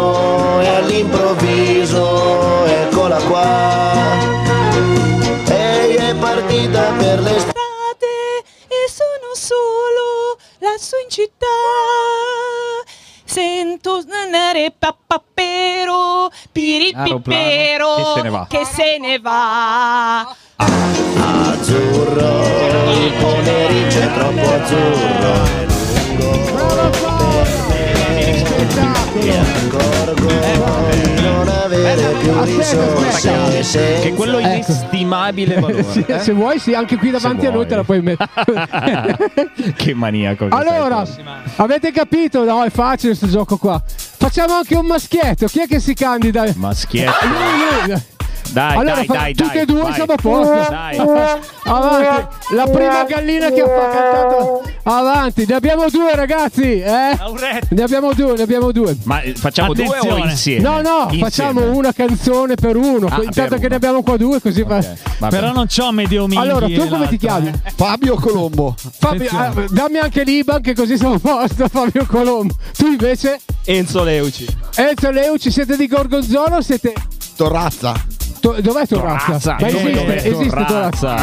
All'improvviso, eccola qua. Ehi, è partita per l'estate e sono solo lassù in città. Sento snare pappapero, piripipero, ah, che se ne va. Ah, azzurro, il pomeriggio è troppo azzurro. Che quello inestimabile, ecco, valore, sì, eh? Se vuoi, sì, anche qui davanti a noi te la puoi mettere. Che maniaco che allora, avete capito? No, è facile sto gioco qua. Facciamo anche un maschietto. Chi è che si candida? Maschietto. Dai, allora, dai, fa... dai, tutti dai, e due vai. Siamo a posto. Dai. Avanti. La prima gallina che ha cantato. Avanti, ne abbiamo due, ragazzi. Eh? Ne abbiamo due, ne abbiamo due. Ma facciamo Attenzione. due o insieme? No, no, insieme. Facciamo una canzone per uno. Ah, Intanto per che uno. ne abbiamo qua due, così okay. fa. Però non c'ho medio mini. Allora, tu come l'altro. ti chiami? Fabio Colombo. Fabio, eh, dammi anche l'I B A N, che così sono a posto. Fabio Colombo. Tu invece? Enzo Leuci. Enzo Leuci, siete di Gorgonzola o siete? Torrazza. To- dov'è Torrazza? Ma esiste, esiste Torrazza.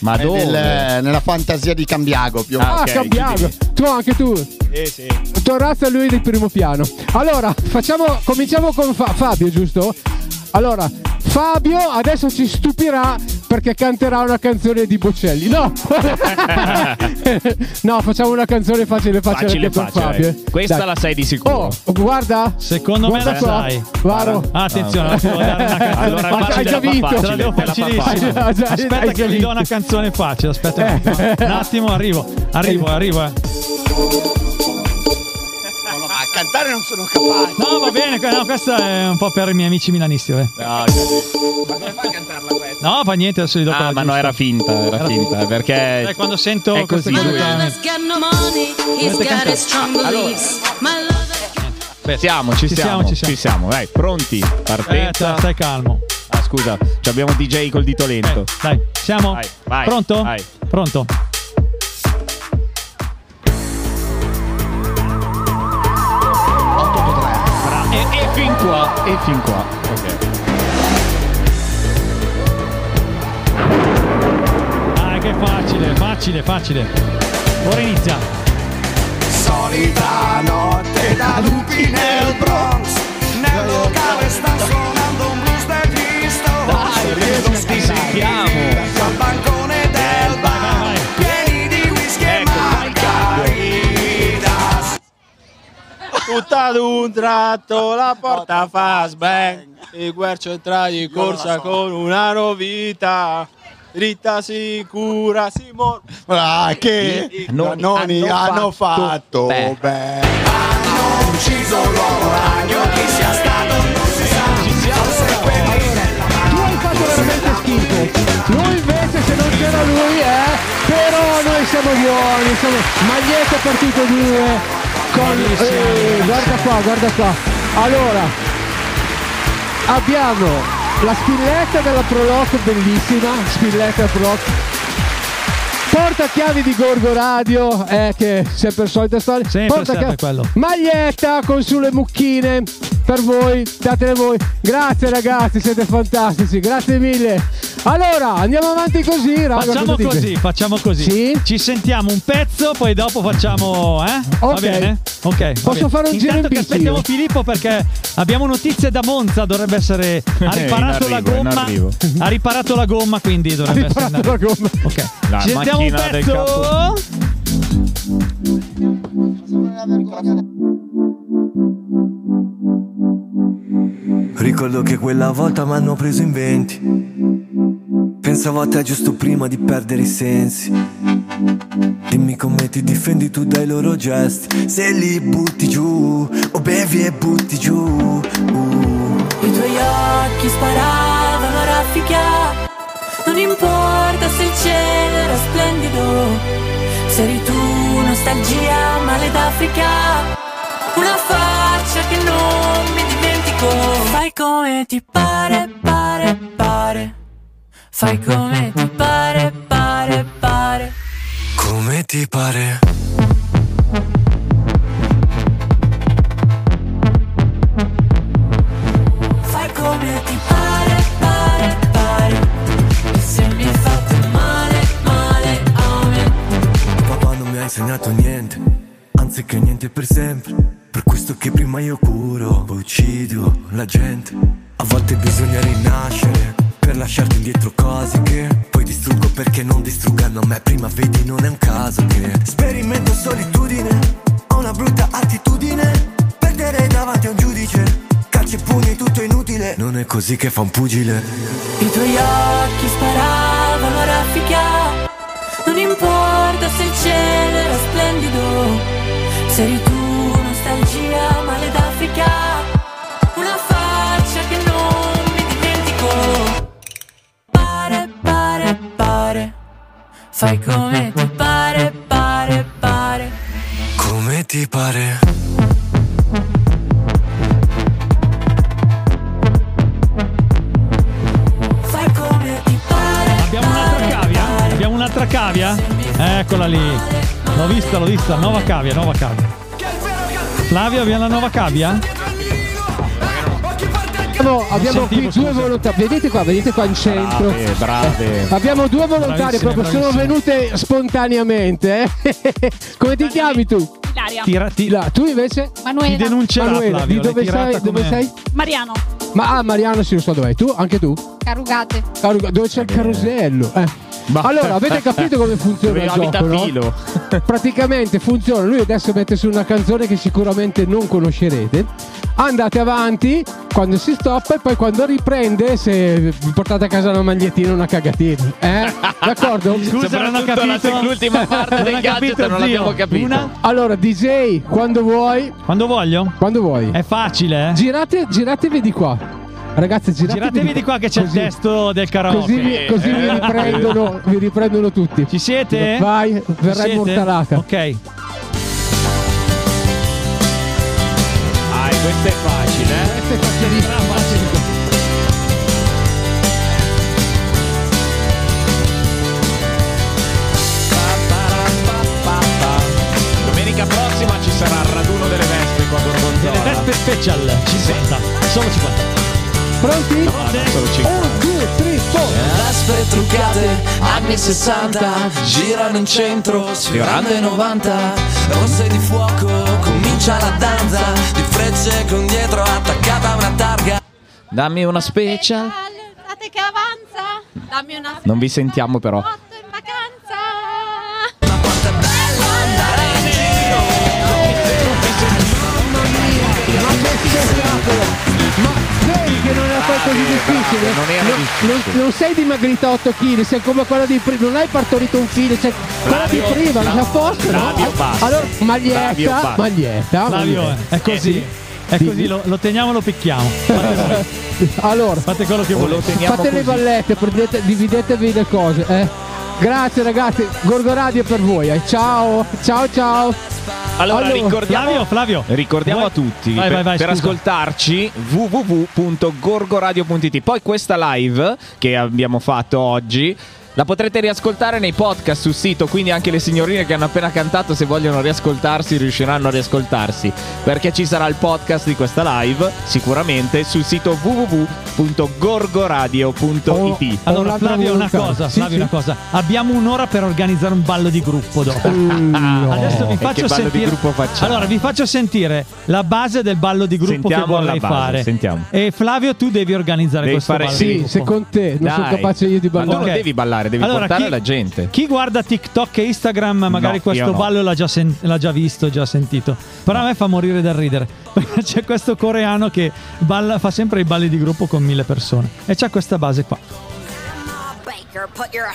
Ma dove? Nel, nella fantasia di Cambiago più o meno. Ah, okay, Cambiago, quindi... tu anche tu. Eh, sì. Torrazza lui del primo piano. Allora, facciamo, cominciamo con Fa- Fabio, giusto? Allora, Fabio adesso ci stupirà perché canterà una canzone di Bocelli. No, no, facciamo una canzone facile, facile, facile per facile, Fabio. Eh. Questa dai, la sai di sicuro. Oh, guarda, secondo guarda me la qua. sai. Varo. Ah, attenzione, ah, devo dare una canzone allora, facile. Hai già vinto. Facile, te la devo facilissima. Aspetta hai che gli do una canzone facile. Aspetta eh. un, un attimo, arrivo, arrivo, arrivo. Eh. Cantare non sono capace. No, va bene, no, questa è un po' per i miei amici milanisti. Eh. No, ma come fai a cantarla questa? No, fa niente, adesso li do. Ah, ma giusta. No, era finta, era, era finta, finta perché eh, quando sento è così. Beh, siamo, ci, ci siamo, siamo, ci siamo, ci siamo, vai, pronti, partenza. Eh, stai calmo. Ah, scusa, abbiamo un D J col dito lento. Eh, dai, siamo. Vai, vai, pronto? Vai. Pronto? E fin qua, e fin qua, ok. Ah, che facile, facile, facile. Ora inizia. Solita notte da lupi nel Bronx. Nel locale sta suonando un blues del Cristo. Dai, che non ti sentiamo. Al bancone del bar, pieni di whisky e margaritas. Tutta ad un tratto la porta fa sbang, il guercio entra di corsa con una novità, dritta sicura si mor... Ah, che non, non hanno, hanno fatto, fatto bene. Beh. Hanno ucciso l'uomo ragno, chi sia stato non si sa, ci siamo se quelli nella mano. Tu hai fatto veramente schifo, lui invece se non c'era lui eh, però noi siamo buoni, siamo maglietto per tutti e due. Eh, guarda qua, guarda qua. Allora, abbiamo la spilletta della Proloco, bellissima spilletta della Proloco. Portachiavi di Gorgo Radio, eh, che sempre solita storia. Sempre, sempre quello. Maglietta con sulle mucchine per voi, datele voi. Grazie ragazzi, siete fantastici, grazie mille. Allora, andiamo avanti così, raga. Facciamo così, facciamo così. Sì? Ci sentiamo un pezzo, poi dopo facciamo, eh? Okay. Va bene? Ok. Va Posso bene. fare un Intanto giro in bici? Aspettiamo Filippo perché abbiamo notizie da Monza, dovrebbe essere ha riparato arrivo, la gomma. Ha riparato la gomma, quindi dovrebbe essere la gomma. Ok. La Ci sentiamo un pezzo. Ricordo che quella volta mi hanno preso in venti. Pensavo a te giusto prima di perdere i sensi. Dimmi come ti difendi tu dai loro gesti. Se li butti giù o bevi e butti giù uh. I tuoi occhi sparavano a raffica. Non importa se il cielo era splendido, se eri tu nostalgia male d'Africa. Una faccia che non mi dimentico. Fai come ti pare, pare, pare. Fai come ti pare, pare, pare. Come ti pare. Fai come ti pare, pare, pare. Se mi hai fatto male, male, a me. Papà non mi ha insegnato niente, anziché niente per sempre. Per questo che prima io curo, poi uccido la gente. A volte bisogna rinascere per lasciarti indietro cose che poi distruggo perché non distruggano a me. Prima vedi non è un caso che sperimento solitudine, ho una brutta attitudine. Perdere davanti a un giudice, calci e pugni tutto inutile. Non è così che fa un pugile. I tuoi occhi sparavano a raffica. Non importa se il cielo era splendido, se eri tu nostalgia male d'Africa. Una faccia che non mi dimentico. Pare, pare, pare. Fai come ti pare, pare, pare. Come ti pare. Fai come ti pare. Abbiamo un'altra cavia? Abbiamo un'altra cavia? Eccola lì. L'ho vista, l'ho vista. Nuova cavia, nuova cavia. Flavio, abbiamo la nuova cavia? Abbiamo, abbiamo sentivo, qui due volontari, vedete qua, vedete qua in centro. Brave, brave. Eh, abbiamo due volontari, bravissime, proprio bravissime. Sono venute spontaneamente. Eh? Come ti chiami tu? Ilaria. Tira, ti... La, tu invece? Manuela. Ti denuncerà, Manuela. Flavio, di dove sei? Dove come... sei? Mariano. Ma ah, Mariano, sì, lo so dov'è. Tu? Anche tu? Carugate. Carug... Dove c'è eh, il carosello? Eh. Ma... Allora, avete capito come funziona il gioco, no? Praticamente funziona. Lui adesso mette su una canzone che sicuramente non conoscerete. Andate avanti quando si stoppa e poi quando riprende, se vi portate a casa una magliettina, una cagatina, eh? D'accordo? Scusa, non ho capito l'ultima parte del gadget, non l'abbiamo capito. Una... Allora, D J, quando vuoi. Quando voglio? Quando vuoi. È facile, eh? Girate, giratevi di qua. Ragazzi, giratevi, giratevi di qua che c'è così, il testo del karaoke. Così, vi, così vi, riprendono, vi riprendono tutti. Ci siete? Vai, verrà immortalata. Ok. Ah, questa è facile, eh? Questa è facilissima. Facile. Domenica prossima ci sarà il raduno delle vespe qua a Gorgonzola. Delle vespe special, cinquanta, solo cinquanta. Pronti? uno, due, tre, quattro. Vespe truccate, anni sessanta, girano in centro, sfiorando i novanta. Rosse di fuoco, comincia la danza, di frecce con dietro attaccata a una targa. Dammi una special. Date che avanza. Dammi una special. Non vi sentiamo però. In vacanza. Ma quanto è bello andare in giro. Mamma mia, ma che spettacolo. Ma vedi che non è affatto così difficile, bravo, non, era non, difficile. Non, non sei dimagrita otto chili, sei come quella di prima, non hai partorito un figlio, cioè quella di prima, la forza, no? Allora maglietta, maglietta, maglietta. È così, è così, lo, lo teniamo, lo picchiamo. Fate, allora, fate quello che volete. Fate le vallette, prendete, dividetevi le cose, eh. Grazie ragazzi, Gorgo Radio è per voi, eh. Ciao, ciao, ciao. Allora, allora ricordiamo, Flavio, Flavio, ricordiamo vai, a tutti vai, per, vai, vai, per ascoltarci w w w punto gorgoradio punto i t. Poi questa live che abbiamo fatto oggi la potrete riascoltare nei podcast sul sito, quindi anche le signorine che hanno appena cantato, se vogliono riascoltarsi, riusciranno a riascoltarsi, perché ci sarà il podcast di questa live sicuramente sul sito w w w punto gorgoradio punto i t. oh, Allora Flavio, una cosa, sì, Flavio sì. una cosa, abbiamo un'ora per organizzare un ballo di gruppo dopo. No. Adesso vi faccio sentire. Allora vi faccio sentire la base del ballo di gruppo. Sentiamo che vorrei base, fare sentiamo. E Flavio, tu devi organizzare devi questo fare... ballo sì, di gruppo. Sì, se con te non Dai. sono capace io di ballare. Okay. Non devi ballare, devi allora, portare chi, la gente. Chi guarda TikTok e Instagram magari no, questo no. ballo l'ha già, sen- l'ha già visto, già sentito. Però no. a me fa morire dal ridere. C'è questo coreano che balla, fa sempre i balli di gruppo con mille persone e c'ha questa base qua.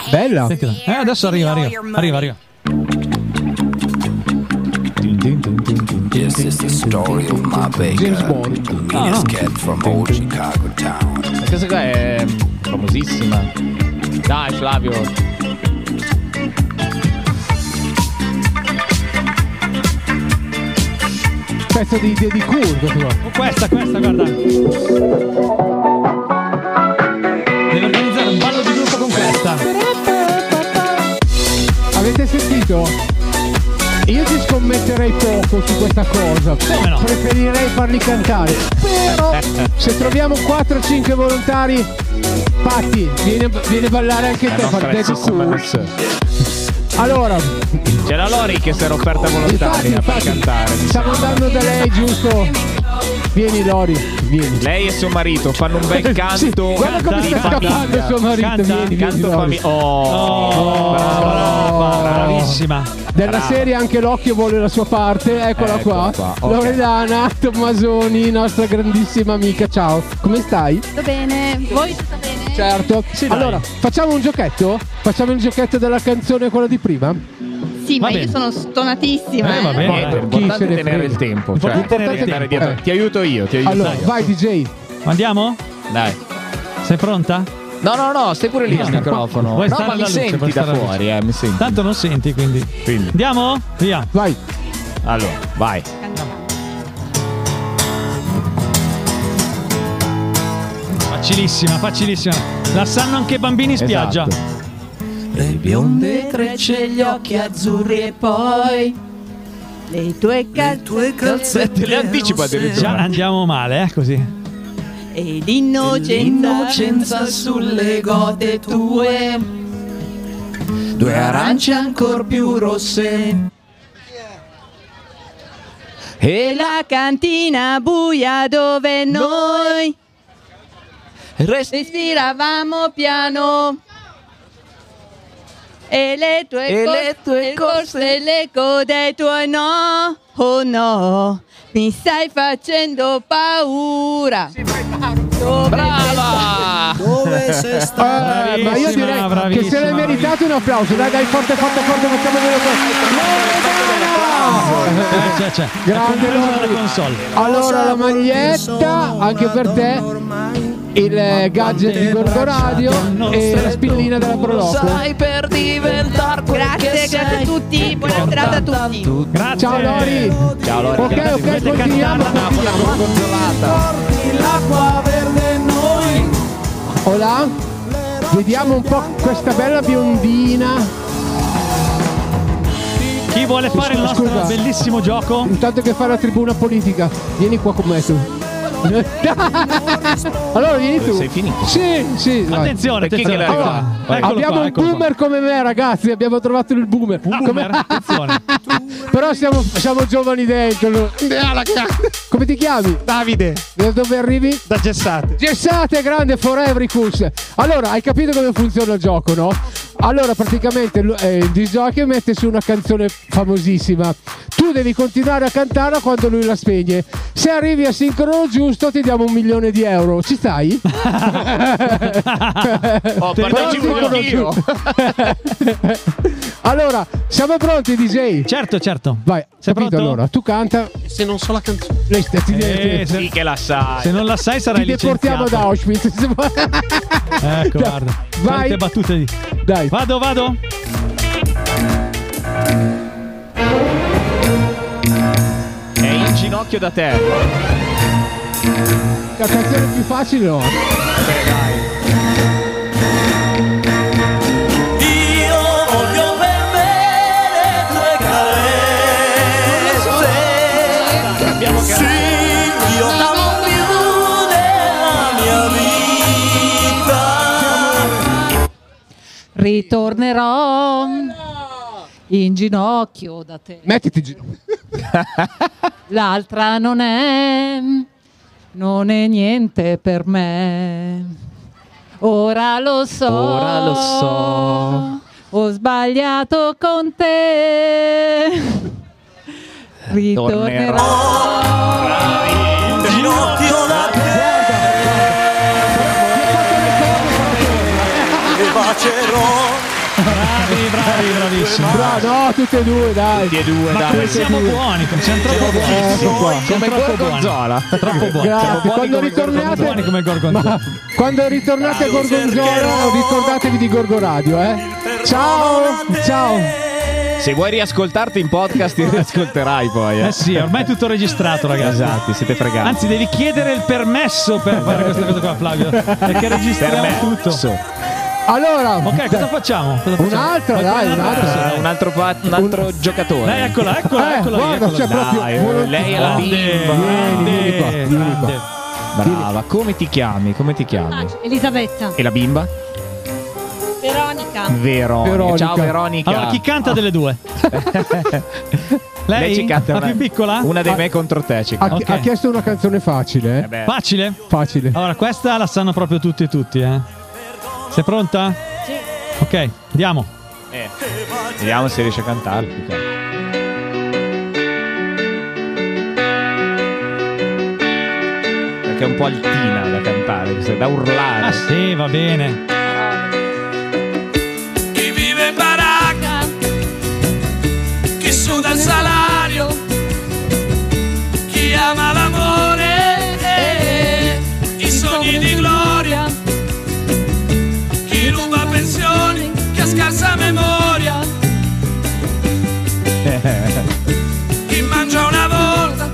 Bella. Eh, adesso arriva, arriva, arriva, arriva. This is the story of my baker, the meanest cat from old Chicago town. Questa qua è famosissima. Dai Flavio. Pezzo di, di, di curvo. Oh, questa, questa, guarda. Devi organizzare un ballo di gruppo con questa. Avete sentito? Io ci scommetterei poco su questa cosa. Come no? Preferirei farli cantare. Però se troviamo quattro o cinque volontari, Patti, vieni, vieni a ballare anche eh te, parteci su. Allora, c'è la Lori che si era offerta volontaria infatti, per infatti, cantare. Stiamo andando da lei, giusto? Vieni Lori, vieni. Lei e suo marito fanno un bel canto. Sì, guarda come sta scappando suo marito. Canta, vieni, canto vieni, fami- oh, oh, brava, bravissima. Della brava. Serie anche l'occhio vuole la sua parte. Eccola ecco qua. qua. Okay. Loredana Tommasoni, nostra grandissima amica. Ciao, come stai? Tutto bene. Voi tutto bene? Certo, sì, allora dai. facciamo un giochetto? Facciamo il giochetto della canzone, quella di prima? Sì, va ma bene. Io sono stonatissima. Eh, eh. Va bene, è importante tenere il tempo. Cioè, importante tenere tempo. Dietro. Eh. Ti aiuto io, ti aiuto allora, io. Vai D J. Andiamo? Dai. Sei pronta? No, no, no, stai pure lì al no, microfono. Puoi no, ma mi luce, senti da fuori, eh, mi senti. Tanto non senti, quindi. quindi. Andiamo? Via. Vai. Allora, vai. Andiamo. Facilissima, facilissima. La sanno anche i bambini in spiaggia. Esatto. Le bionde trecce, gli occhi azzurri e poi le tue calzette, le, tue calzette le anticipa addirittura. Già andiamo male, eh, così. e l'innocenza sulle gote tue, due arance ancor più rosse. E la cantina buia dove noi respiravamo piano, e le tue, e cor le tue corse, l'eco dei tuoi no, oh no, mi stai facendo paura. Dove brava! Sei dove sei stata? Eh, ma io direi che se l'è meritato un applauso, dai, dai, forte, forte, forte, mettiamo delle cose. C'è, c'è. Grande console. Allora la maglietta anche per te, il gadget di Gorgo Radio e la spillina della Proloco. Grazie, grazie a tutti, buona serata a tutti. Grazie. Ciao Lori. Ciao Lori. Ok, ok, continuiamo. Hola. Vediamo un po' questa bella biondina. Chi vuole fare il nostro Scusa. bellissimo gioco? Intanto che fa la tribuna politica, vieni qua con me tu. Allora vieni tu. Sei finito? Sì, sì. Attenzione, attenzione. Allora, abbiamo qua, un boomer qua. Come me, ragazzi. Abbiamo trovato il boomer. Un boomer, attenzione. Però siamo, siamo giovani dentro. Come ti chiami? Davide. Da dove arrivi? Da Gessate. Gessate, grande, Forevericus. Allora, hai capito come funziona il gioco, no? Allora praticamente eh, il disjockey mette su una canzone famosissima. Tu devi continuare a cantarla quando lui la spegne. Se arrivi a sincrono giusto ti diamo un milione di euro. Ci stai? Oh, io. Allora, siamo pronti D J? Certo, certo. Vai, sei capito, pronto? Allora, tu canta. Se non so la canzone lei sta, ti, eh, ti, se... sì che la sai. Se non la sai sarai ti licenziato. Ti deportiamo ad Auschwitz. Ecco, guarda. Vai. Quante battute di... Dai. Vado, vado. È in ginocchio da te. La canzone più facile no? Beh, dai. Io voglio bere tue carezze. Abbiamo sì, io t'amo più della mia vita. Ritornerò in ginocchio da te. Mettiti in ginocchio. L'altra non è, non è niente per me. Ora lo so, ora lo so, ho sbagliato con te. Ritornerò in ginocchio da te. E bacerò. Bravi, bravi, bravissimi. Bra- no, tutti e due, dai. Tutti e due, ma dai. Noi siamo buoni, siamo troppo buoni. Eh, ecco qua. Siamo come troppo Gorgonzola. Buoni. Troppo buoni. Grazie. Quando ritornate buoni come Gorgonzola. Quando ritornate a Gorgonzola, ricordatevi di Gorgo Radio, eh. Ciao, ciao. Se vuoi riascoltarti in podcast ti riascolterai poi. Eh, eh sì, ormai è tutto registrato, ragazzi. Esatto, siete fregati. Anzi, devi chiedere il permesso per fare questa cosa qua, Flavio, perché registriamo tutto. Allora, ok, cosa facciamo? Cosa facciamo? Un'altra, dai, un'altra, un altro, pa- un altro un... giocatore. Dai, eccola, eccola, eh, eccola. Guarda, eccola. C'è proprio dai, molto... lei è la bimba. Vieni, vieni qua, vieni qua. Brava, come ti chiami? Come ti chiami? Elisabetta. E la bimba? Veronica. Veronica. Veronica. Ciao Veronica. Allora, chi canta delle due? Lei, lei ci canta una, più piccola? Una dei me contro te ci canta. Ha, okay. Ha chiesto una canzone facile, eh? Facile? Facile. Allora, questa la sanno proprio tutti e tutti, eh. Sei pronta? Sì. Ok, andiamo. Eh. Vediamo se riesce a cantarlo. Perché è un po' altina da cantare, da urlare. Ah sì, va bene. Chi vive in baracca, chi suda il salario, chi ama l'amore, eh, eh, i sogni di gloria. Pensioni, che ha scarsa memoria. Chi mangia una volta,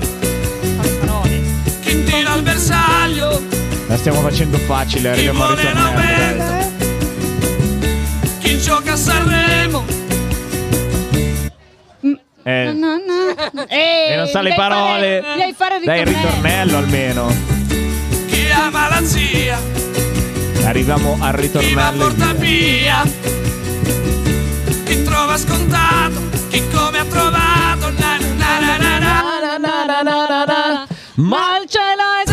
chi tira il bersaglio. La stiamo facendo facile, chi vuole non vede, chi gioca a Sanremo. Eh. No, no, no. Ehi, e non sa le parole. Fare, fare il dai, il ritornello almeno. Chi ha la malattia. Arriviamo al ritornello. Chi va porta via, chi trova scontato, chi come ha trovato. Na na na na na na na na na na. Ma il cielo è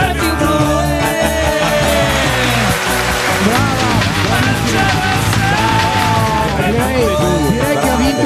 sempre più blu.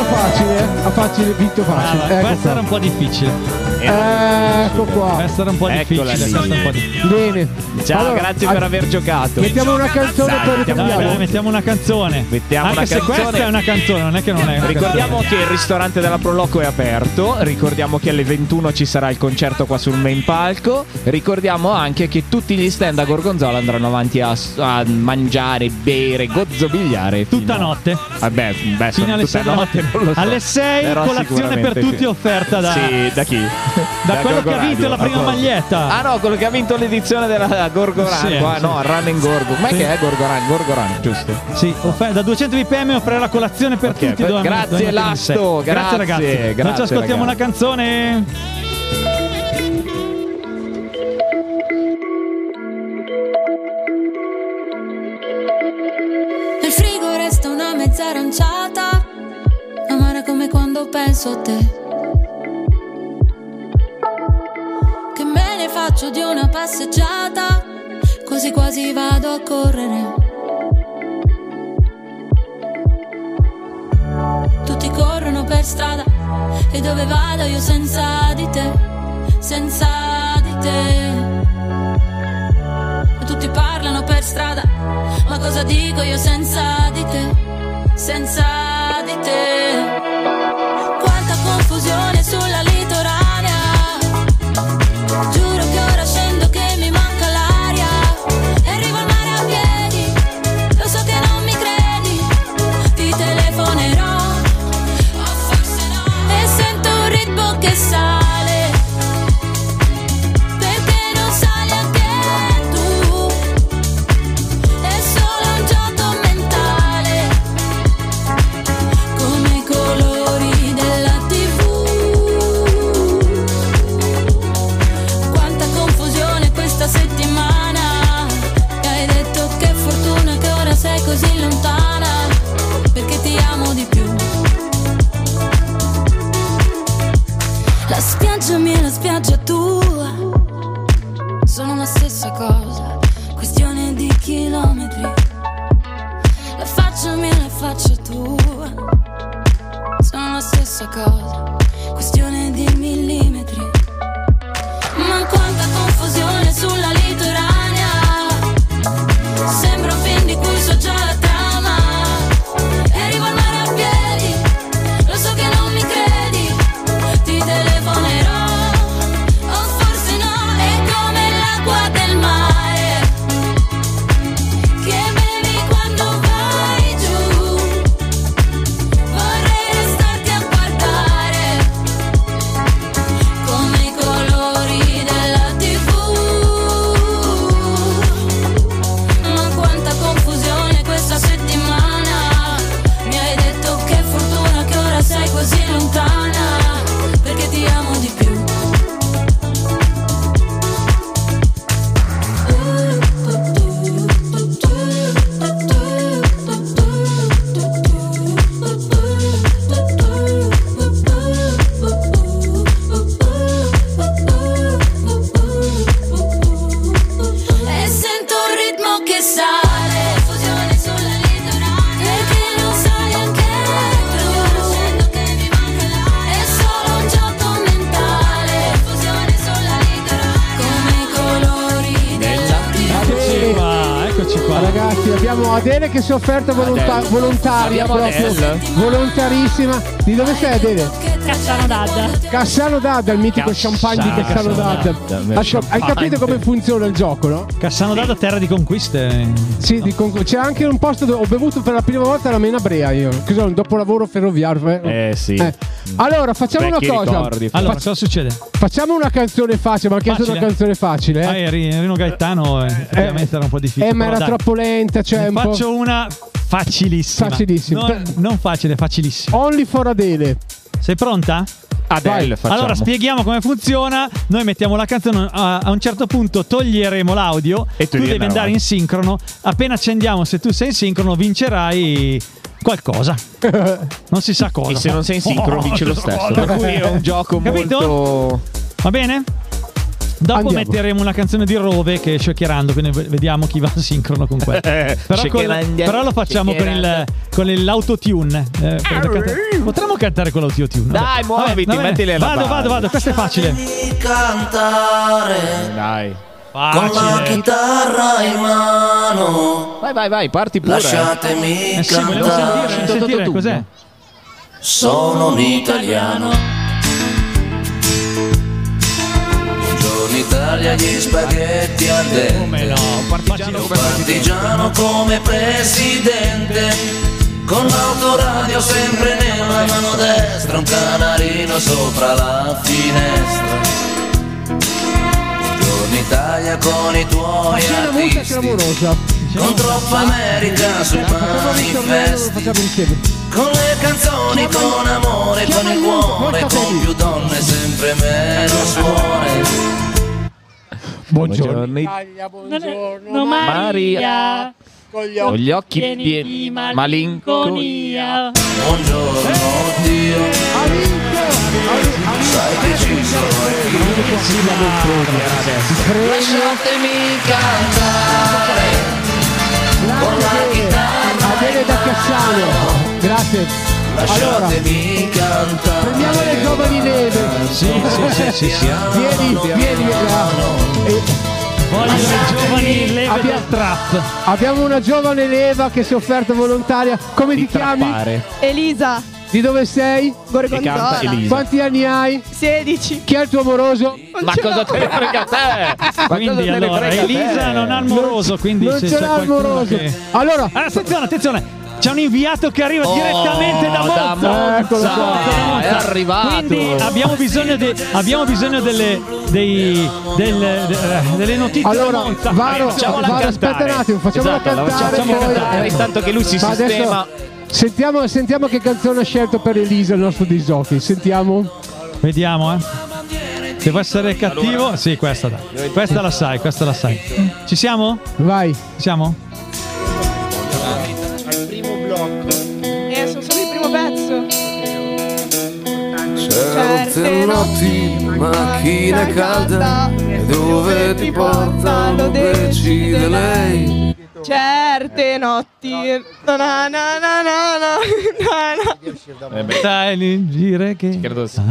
Facile, a facile, vinto facile. Allora, ecco, questa era un po' difficile. Ecco qua. Questa era un po' difficile. Questa un po' difficile. Bene. Ciao, allora, grazie per aver giocato. Mettiamo una canzone per ritornare. Mettiamo una canzone. Mettiamo Anche una se canzone. Questa è una canzone, non è che non è. Ricordiamo canzone. Che il ristorante della Proloco è aperto. Ricordiamo che alle ventuno ci sarà il concerto qua sul main palco. Ricordiamo anche che tutti gli stand a Gorgonzola andranno avanti a, a mangiare, bere, gozzobigliare. Tutta notte. Vabbè, beh, fino alle sei notte. So, alle sei colazione per tutti sì. Offerta da sì, da chi? da, da quello Gorgo che ha vinto Radio. La prima maglietta. Ah no, quello che ha vinto l'edizione della Gorgo sì, Radio. Ah sì. No, Run in Gorgo. Ma sì. Che è Gorgo Run? Gorgo Run, giusto? Sì, offer- da duecento B P M offrire la colazione per okay, tutti. Per- grazie Lasto, grazie, grazie ragazzi. Grazie, Noi ci ascoltiamo ragazzi. Una canzone. Nel frigo resta una mezza aranciata. Amara come quando penso a te. Che me ne faccio di una passeggiata, così quasi vado a correre. Tutti corrono per strada e dove vado io senza di te, senza di te. E tutti parlano per strada, ma cosa dico io senza di te, senza di te. Quanta confusione sulla litoranea. Giuro che ora scendo che mi manca l'aria. E arrivo al mare a piedi. Lo so che non mi credi. Ti telefonerò. O forse no. E sento un ritmo che sale. Perché non sali anche tu. È solo un gioco mentale. Settimana e hai detto che fortuna che ora sei così lontana, perché ti amo di più. La spiaggia mia e la spiaggia tua sono la stessa cosa, questione di chilometri. La faccia mia e la faccia tua sono la stessa cosa, questione di millimetri. Ma quanta confusione sulla litoranea. Sembra un film di cui so già la trama. E arrivo al mare a piedi. Lo so che non mi credi. Ti telefonerò. O forse no. È come l'acqua del mare che bevi quando vai giù. Vorrei restarti a guardare come i colori della tivù. Ma quanta confusione questa settimana. Mi hai detto che fortuna che ora sei così lontana, perché ti amo di più. Adele che si è offerta volonta- volontaria. Abbiamo proprio Adele. Volontarissima. Di dove sei Adele? Cassano d'Adda. Cassano d'Adda, il mitico Cass- champagne di Cassano, Cassano d'Adda, d'Adda. Ascol- Hai capito come funziona il gioco, no? Cassano d'Adda, terra di conquiste. Sì, no. di con- c'è anche un posto dove ho bevuto per la prima volta la menabrea io. Cos'è, un dopolavoro ferroviario? Eh, eh sì eh. Allora facciamo Vecchi una cosa ricordi. Allora Fac- cosa succede? Facciamo una canzone facile. Ma che è una canzone facile eh? Ah, Rino Gaetano eh, eh, era un po' difficile. Eh ma era dai. Troppo lenta cioè un Faccio po'... una facilissima. Facilissima non, non facile, facilissima. Only for Adele. Sei pronta? Adele, facciamo. Allora spieghiamo come funziona. Noi mettiamo la canzone, a, a un certo punto toglieremo l'audio e tu, tu devi andare in sincrono. Appena accendiamo, se tu sei in sincrono vincerai qualcosa, non si sa cosa. E se non sei in sincrono oh, vince lo stesso. Per cui è un gioco capito? Molto... Va bene? Dopo andiamo. Metteremo una canzone di Rove che è Shakerando, quindi vediamo chi va in sincrono con quella. Però, con, però lo facciamo con, il, con l'autotune. Eh, cantare. Potremmo cantare con l'autotune. Dai, muoviti, vabbè, mettile alla Vado, base. vado, vado, questo è facile. Dai. Facile. Con la chitarra in mano. Vai, vai, vai, parti pure. Lasciatemi eh. cantare. Eh sì, volevo sentire, sentire cos'è. Sono un italiano. Italia gli spaghetti al dente. Come no, partigiano come, partigiano come presidente. Con l'autoradio sempre nella mano destra, un canarino sopra la finestra. Buongiorno Italia con i tuoi artisti. Con troppa America sui manifesti. Con le canzoni, con amore, con il cuore, con più donne sempre meno suore. Buongiorno Italia, buongiorno Maria, con gli occhi pieni di malinconia. Buongiorno Dio, sai che ci sono i luci. Lasciatemi cantare con la chitarra. Adele da Cassano, grazie. Lasciatemi allora, cantare. Prendiamo le coppe di neve. Sì, sì, sì, sì. Vieni, vieni là. Voglio giovani leve Abbia... del trap. Abbiamo una giovane leva che si è offerta volontaria. Come di ti trappare. Chiami? Elisa. Di dove sei? Gorgonzola. Quanti anni hai? sedici. Chi è il tuo amoroso? Non Ma cosa te ne frega te? Quindi allora, Elisa non ha il moroso, quindi non ce l'ha il moroso. Allora, attenzione, attenzione. C'è un inviato che arriva oh, direttamente da Monza, da Monza. Eccolo qua. Ah, è arrivato. Quindi abbiamo bisogno, de, abbiamo bisogno delle, dei, del, de, delle notizie. Allora, Monza. Varo, Varo aspetta un attimo, facciamola esatto, cantare. La facciamo poi, cantare, intanto che lui si ma sistema. Adesso, sentiamo, sentiamo che canzone ha scelto per Elisa il nostro disjockey. Sentiamo. Vediamo, eh. Devo essere cattivo. Allora. Sì, questa dai. Questa la sai, questa la sai. Ci siamo? Vai. Ci siamo? Certe notti, macchina calda, dove ti porta lo decide lei. Certe notti, na na na na na na na. Stai in giro che... Non lo so.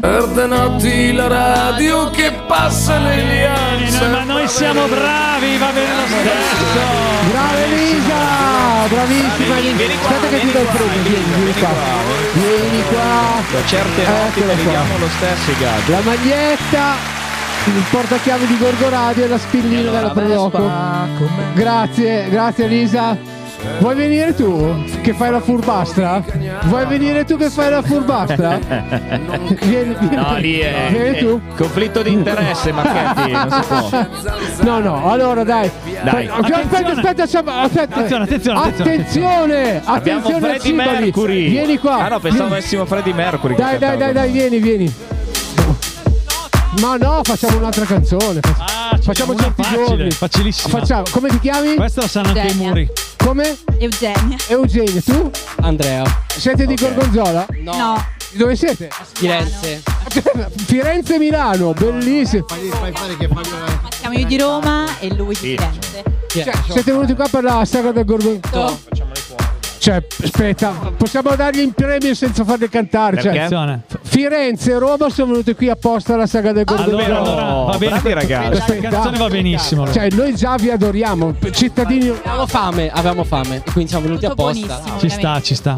Certe notti la radio che passa negli anni. Ma noi siamo bravi, va bene lo stesso. Brava Elisa, bravissima Elisa. Aspetta che ti do il premio, vieni qua. Vieni qua, da certe notti te li diamo lo stesso i gatti. La maglietta, il portachiavi di Gorgo Radio e la spillina della Proloco. Grazie, grazie Elisa. Vuoi venire tu che fai la furbastra? Vuoi venire tu che fai la furbastra? Vieni, vieni. No, lì è, vieni tu. È conflitto di interesse, Marchetti, non si può. No, no, allora dai. Dai. Aspetta, aspetta, aspetta, aspetta. Attenzione, attenzione, attenzione. Attenzione, attenzione a Cibali. Mercury. Vieni qua. Ah no, pensavo avessimo Freddy Mercury. Dai, dai, dai, dai, vieni, vieni. Ma no, facciamo un'altra canzone. Ah, facciamo certi facile, giorni. Facilissimo. Facciamo, come ti chiami? Questo lo sanno anche i muri. Come? Eugenia. Eugenia, tu? Andrea. Siete okay. Di Gorgonzola? No. No. Dove siete? Firenze. Firenze e Milano, bellissimo. Siamo io di Roma e lui di Firenze. Cioè, siete venuti qua per la sagra del Gorgonzola? No, facciamo le cuore. Cioè, aspetta, possiamo dargli in premio senza farle cantare. Cioè, Firenze e Roma sono venuti qui apposta alla sagra del Gorgonzola. Allora, allora, va bene, bravi, ragazzi. La canzone va benissimo. Cioè, noi già vi adoriamo, cittadini. Avevamo fame, avevamo fame, e quindi siamo venuti apposta. Ci sta, ci sta.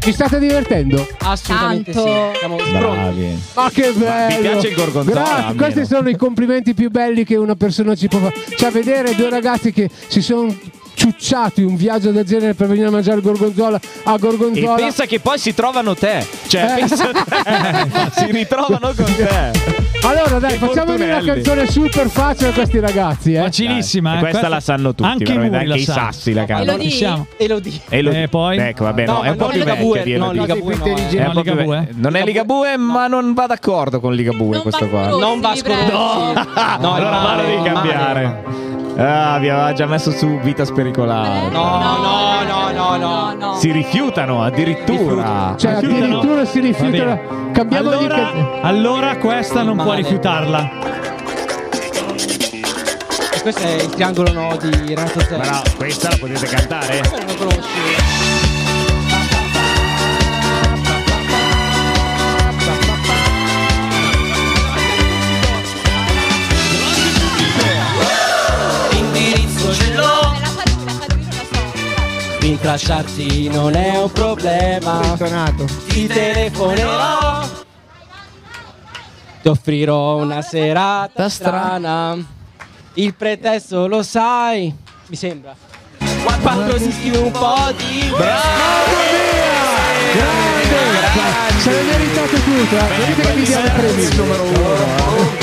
Ci state divertendo? Assolutamente sì. Siamo bravi. Ma che bello! Mi piace il Gorgonzola. Grazie. Questi sono i complimenti più belli che una persona ci può fare. Cioè, vedere due ragazzi che si sono ciucciati un viaggio del genere per venire a mangiare Gorgonzola a Gorgonzola. E pensa che poi si trovano te. Cioè, eh. pensa te. Si ritrovano con te. Allora dai, facciamo una canzone super facile a questi ragazzi, eh. Facilissima, dai, eh. Questa, questa la sanno tutti, anche, i, anche i sassi la cantano. E lo di E lo di poi ecco, vabbè, no, no, è un po' più vecchia di No, Ligabue no. Non è Ligabue, ma non va d'accordo con Ligabue questo qua. Non va d'accordo. No, allora vado di cambiare. Ah, vi aveva già messo su Vita Spericolata. No, no, no, no, no, no. Si rifiutano addirittura. Cioè, addirittura si rifiutano. Cambiamo di canzone. Allora questa non può rifiutarla. E questo è il triangolo no di Renato Zero. Ma no, questa la potete cantare? Questa non la conosci. Rintracciarti non è un problema. Ti telefonerò. Ti offrirò una serata strana. Il pretesto lo sai. Mi sembra. Quattro dischi un po' di. Bravo! Se l'hai meritato tutto, eh. Vedete che mi dia il premio numero uno.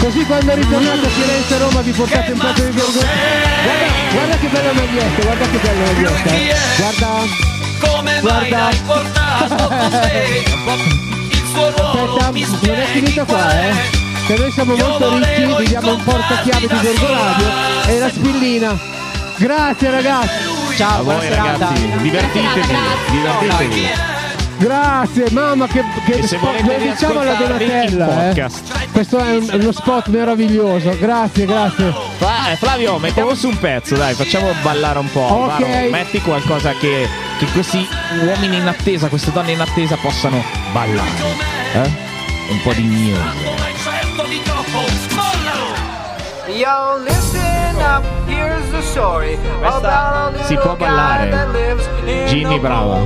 Così quando ritornate a Firenze e Roma vi portate un po' di Gorgonzola. Guarda, guarda che bella maglietta, guarda che bella maglietta. Guarda. Come guarda. Mai l'hai portato con te? Il suo ruolo. Aspetta, mi non è finita qua, eh. Che noi siamo Io molto ricchi, vi diamo un portachiavi di Gorgo Radio e la spillina. Grazie ragazzi. Ciao, buona serata. Divertitevi, divertitevi. Grazie mamma che, che e spot, lo diciamo alla Donatella, eh. Questo è un, uno spot meraviglioso. Grazie, grazie Fla, Flavio, mettiamo su un pezzo, dai, facciamo ballare un po', okay. Varo, metti qualcosa che, che questi uomini in attesa, queste donne in attesa possano ballare, eh? Un po' di mio. Yo, listen up, here's the story. Questa si può ballare. Ginny brava.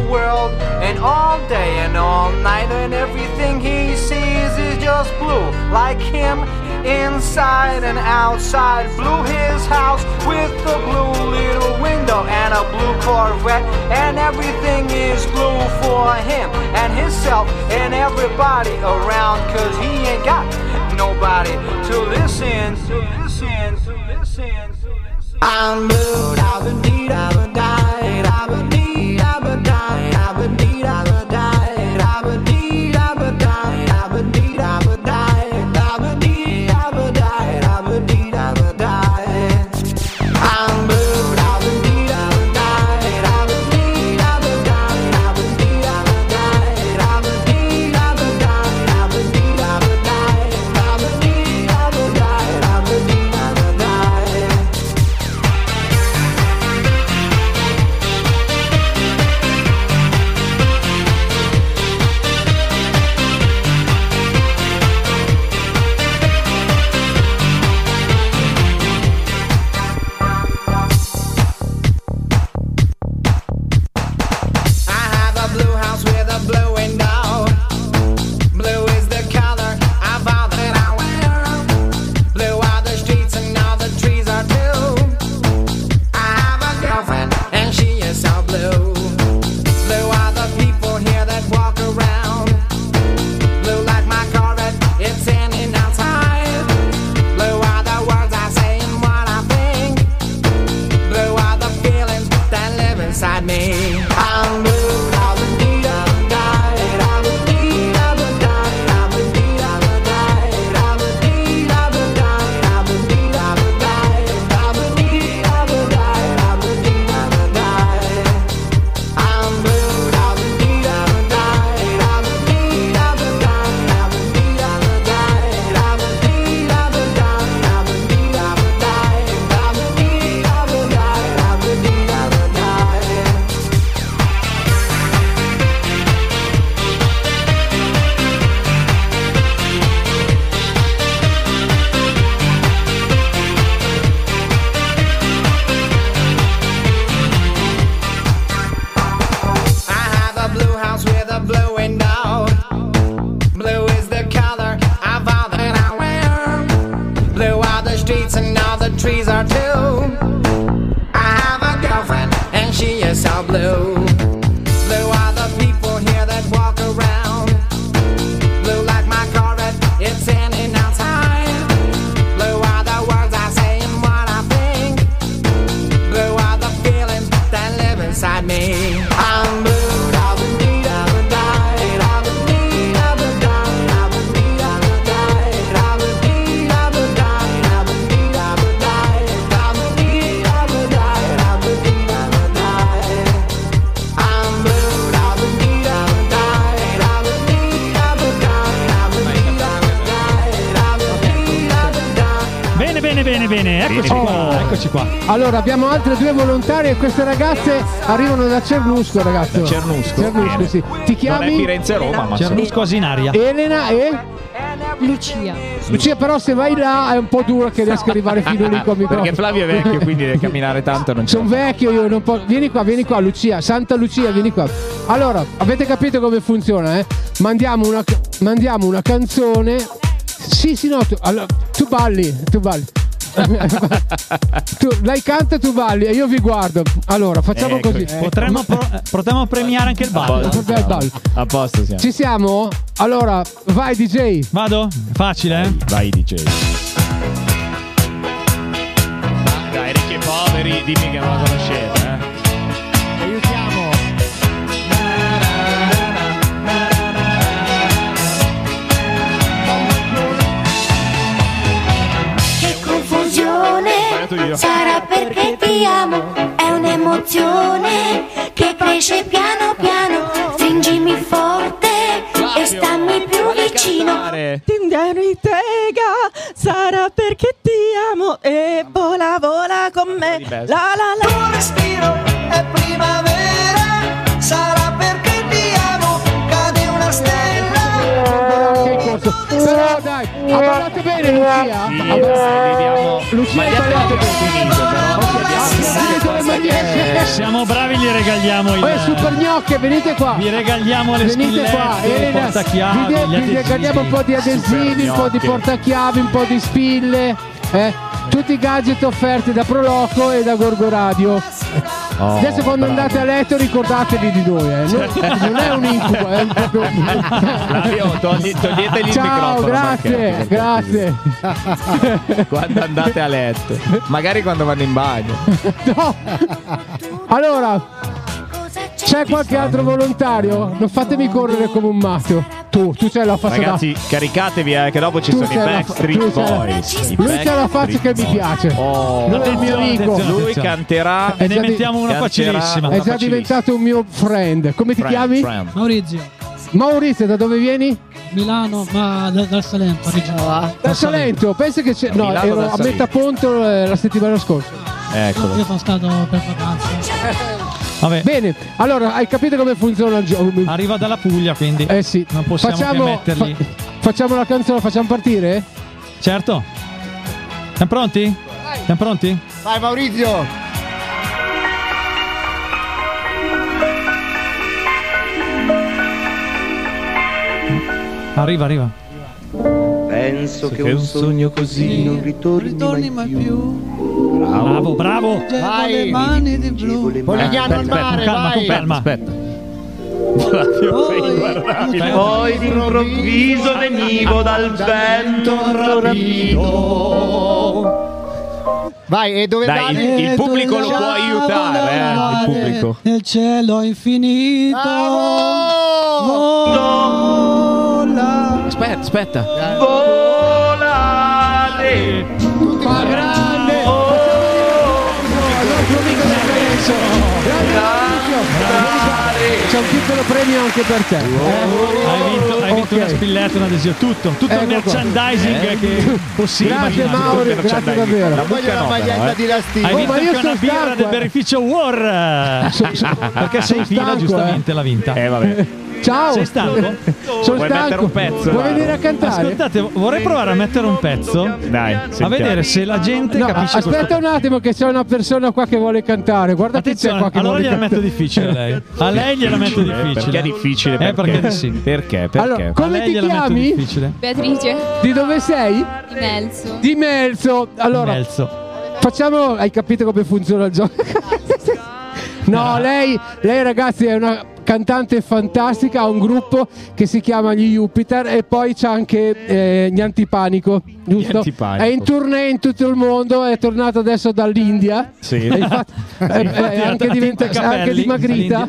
And all day and all night and everything he sees is just blue. Like him inside and outside. Blew his house with a blue little window and a blue Corvette. And everything is blue for him and himself and everybody around. Cause he ain't got nobody to listen to. I'm blue, I've been deed, I've been died, I've been deed, I've been died, I've been deed, I've been died, I've been deed, I've been died, I've been deed, I've been died, I've been deed, I've been died, I've been deed, I've been died. I'm blue, I've been deed, I've been died, I've been deed, I've been died, I've been deed, I've been died, I've been deed, I've been died, I've been deed, I've been died, I've been deed, I've been died, I've been deed. It's bene, eccoci oh. qua, eccoci qua. Allora abbiamo altre due volontarie, queste ragazze arrivano da Cernusco, ragazzi. Da Cernusco. Cernusco, sì. Ti chiami? Non è Firenze Roma, ma Cernusco Asinaria. Elena e Lucia. Lucia, però se vai là è un po' duro che riesco a arrivare fino lì con il microfono. Perché Flavio è vecchio, quindi deve camminare tanto. Non sono vecchio io, non posso. Vieni qua, vieni qua, Lucia, Santa Lucia, vieni qua. Allora, avete capito come funziona, eh? Mandiamo una, mandiamo una canzone. Sì, sì, no, tu, allora, tu balli, tu balli. Tu, lei canta, tu balli e io vi guardo. Allora facciamo ecco, così. Potremmo, pro, potremmo premiare anche il ballo. A posto siamo. Ci siamo? Allora vai D J. Vado? Facile eh? Vai, vai D J. Dai ricchi e poveri, dimmi che non la conoscete eh? Aiutiamo. Sarà perché ti amo, è un'emozione che cresce piano piano. Stringimi forte Flavio, e stammi più vicino. Tinderi tega, sarà perché ti amo e vola vola con me. La la la. Tuo respiro è primavera, sarà perché ti amo, cade una stella. Però dai, ha parlato bene Lucia. Sì, vediamo. Lucia ha parlato bene. Siamo bravi, gli regaliamo il. Poi super gnocche, venite qua. Vi regaliamo le venite spillette, qua. portachiavi. Vi, vi regaliamo un po' di adesivi, un po' di portachiavi, un po' di spille, eh? Tutti i gadget offerti da Proloco e da Gorgo Radio. Oh, adesso quando bravo. andate a letto ricordatevi di noi, eh. non, non è un incubo, è proprio un Flavio, togli, toglietegli ciao, il microfono. Grazie, grazie. Quando andate a letto, magari quando vanno in bagno. No. Allora c'è qualche altro volontario? Non fatemi correre come un matto. Tu, tu c'hai la faccia. Ragazzi, da... caricatevi, eh, che dopo ci tu sono i Backstreet Boys. La... Lui Back c'ha la faccia che mi piace. Oh, lui è il mio amico. Lui canterà e ne mettiamo una facilissima. È già diventato un mio friend. Come ti friend, chiami? Friend. Maurizio. Maurizio, da dove vieni? Milano, ma dal da Salento. Da, da Salento, penso che c'è. No, Milano ero a metà ponto eh, la settimana scorsa. Eccolo. No, io sono stato per vacanza. Vabbè. Bene, allora hai capito come funziona il gioco. Arriva dalla Puglia, quindi eh sì. non possiamo facciamo, che metterli. Fa- facciamo la canzone, facciamo partire? Certo. Siamo pronti? Vai. Siamo pronti? Vai Maurizio! Arriva, arriva. Penso che, che un sogno così non ritorni, ritorni mai più, più. Bravo, bravo, bravo. Vai, le mani di blu. Polignano al mare, calma, vai. Calma, aspetta. Poi d'improvviso venivo dal vento rapito. Vai, e dove dai, dai, il pubblico lo può aiutare, eh, il pubblico. Nel cielo infinito. Bravo! Aspetta, aspetta. Volare. Ma grande. Oh, c'è un piccolo premio anche per te. Oh, hai vinto, hai vinto okay. una spilletta, una adesiva, tutto, tutto ecco il merchandising eh. che possibile. Grazie Mauri, grazie davvero. La voglio la maglietta eh. di Lastino. Hai oh, vinto ma io anche una birra eh. del Birrificio War. So, so, perché sei fila giustamente eh. l'ha vinta. Eh vabbè. Ciao. Sei stanco? Sono vuoi stanco. Mettere un pezzo? Vuoi venire a cantare? Ascoltate, vorrei provare a mettere un pezzo. Dai, a vedere se la gente no, capisce. Aspetta un attimo che c'è una persona qua che vuole cantare. Guarda che c'è qua che allora gliela metto difficile a lei. A lei gliela metto difficile. Perché è difficile? Perché? Eh, perché di sì. Perché? Perché? Allora, come ti chiami? Beatrice. Di dove sei? Di Melzo. Di Melzo. Allora. Di Melzo. Facciamo, hai capito come funziona il gioco? No, lei, lei ragazzi è una cantante fantastica, ha un gruppo che si chiama gli Jupiter e poi c'è anche eh, Gnantipanico, giusto? Gnantipanico. È in tournée in tutto il mondo, è tornato adesso dall'India. Sì. E infatti, sì. È, è anche, diventa, capelli, anche dimagrita.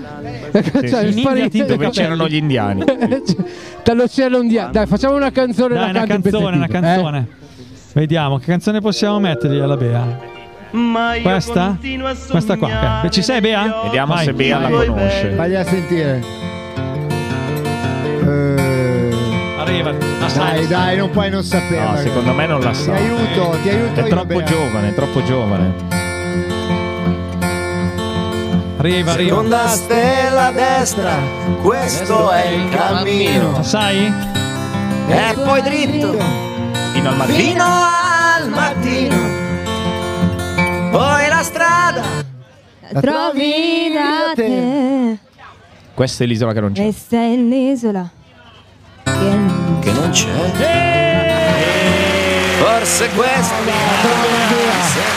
Sì, cioè, sì. In India, dove c'erano gli indiani. Dall'oceano indiano. Dai, facciamo una canzone. Dai, una canzone, una canzone. Eh? Vediamo che canzone possiamo mettergli alla Bea. Questa? Questa qua. Ci sei Bea? Vediamo vai, se Bea vai, la conosce. Vai a sentire. Eh... Arriva. la sai. Dai, dai, non puoi non saperla. No, secondo me non la sai. Ti aiuto, ti aiuto. È troppo giovane, è troppo giovane. Arriva, arriva. Seconda stella a destra, questo è il cammino. La sai? E poi dritto fino al mattino. Fino al mattino. Poi la strada la trovi da te. Questa è l'isola che non c'è. Questa è l'isola che non c'è. Eeeh! Forse questa è...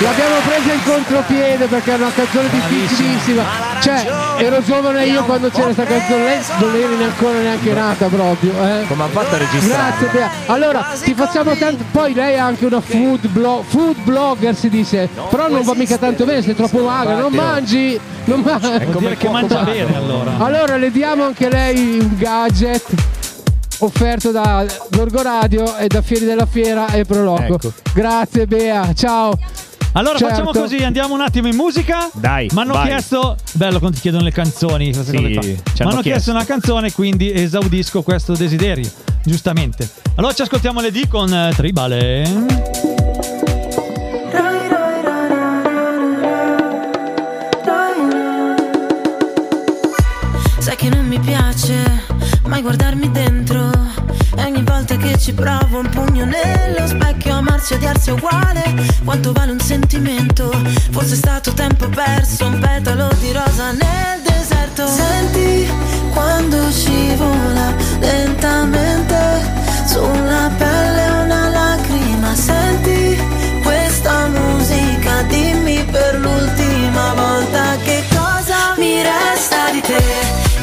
L'abbiamo presa in contropiede perché è una canzone difficilissima. Cioè, ero giovane io quando c'era questa canzone, non eri ancora neanche nata proprio, eh? Come ha fatto a registrare? Grazie Bea. Allora, ti facciamo tanto. Poi lei è anche una food, blog... food blogger, si dice. Però non va mica tanto bene, sei troppo magra, non mangi. Non mangi. È come che mangia bene allora. Allora le diamo anche lei un gadget offerto da Gorgo Radio e da Fieri della Fiera e Proloco. Ecco. Grazie Bea, ciao. Allora certo. Facciamo così, andiamo un attimo in musica. Dai. Mi hanno chiesto, bello quando ti chiedono le canzoni, sì, mi hanno chiesto. chiesto una canzone, quindi esaudisco questo desiderio, giustamente. Allora ci ascoltiamo le D con Tribale. Sai che non mi piace mai guardarmi dentro, e ogni volta che ci provo un pugno nello specchio. Amarsi e odiarsi è uguale, quanto vale un sentimento? Forse è stato tempo perso, un petalo di rosa nel deserto. Senti quando scivola lentamente sulla pelle una lacrima. Senti questa musica, dimmi per l'ultima volta che cosa mi resta di te.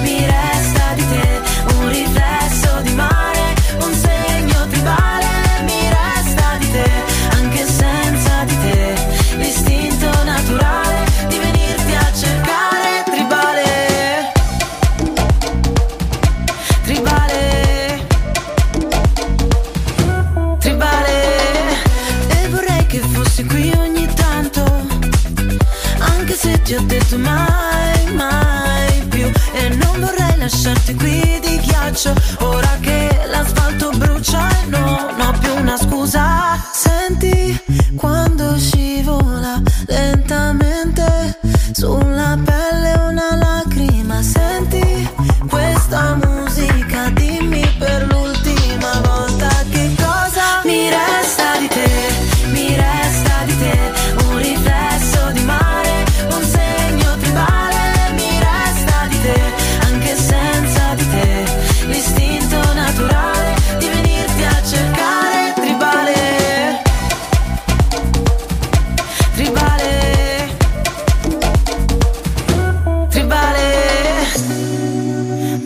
Mi resta di te un riflesso di mare, un segno tribale. Mi resta di te, anche senza di te, l'istinto naturale di venirti a cercare. Tribale, tribale, tribale. E vorrei che fossi qui ogni tanto, anche se ti ho detto mai, mai. E non vorrei lasciarti qui di ghiaccio, ora che l'asfalto brucia e non ho più una scusa. Senti quando scivola lentamente sulla pelle una lacrima. Senti questa musica, dimmi per l'ultima volta che cosa mi resta di te. Mi resta di te un riflesso di mare, un segno tribale. Anche senza di te, l'istinto naturale di venirti a cercare. Tribale, tribale, tribale.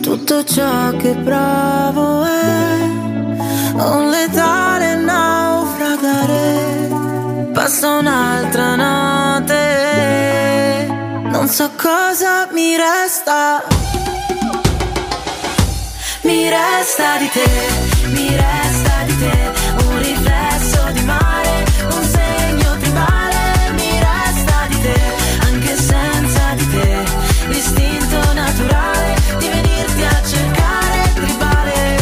Tutto ciò che provo è un letale naufragare. Passa un'altra notte, non so cosa mi resta. Mi resta di te, mi resta di te, un riflesso di mare, un segno tribale. Mi resta di te, anche senza di te, l'istinto naturale di venirti a cercare. Tribale,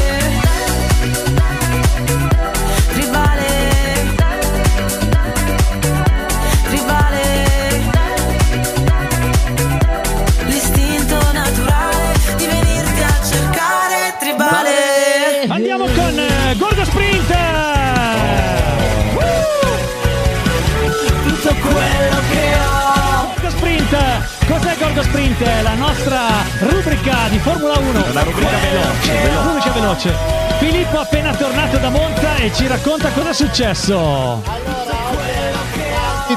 tribale, tribale. Andiamo con eh, Gorgo Sprint! Uh! Tutto quello che ho! Gorgo Sprint! Cos'è Gorgo Sprint? La nostra rubrica di Formula uno. La rubrica veloce, veloce. Rubrica veloce. Filippo appena tornato da Monza e ci racconta cosa è successo. Allora,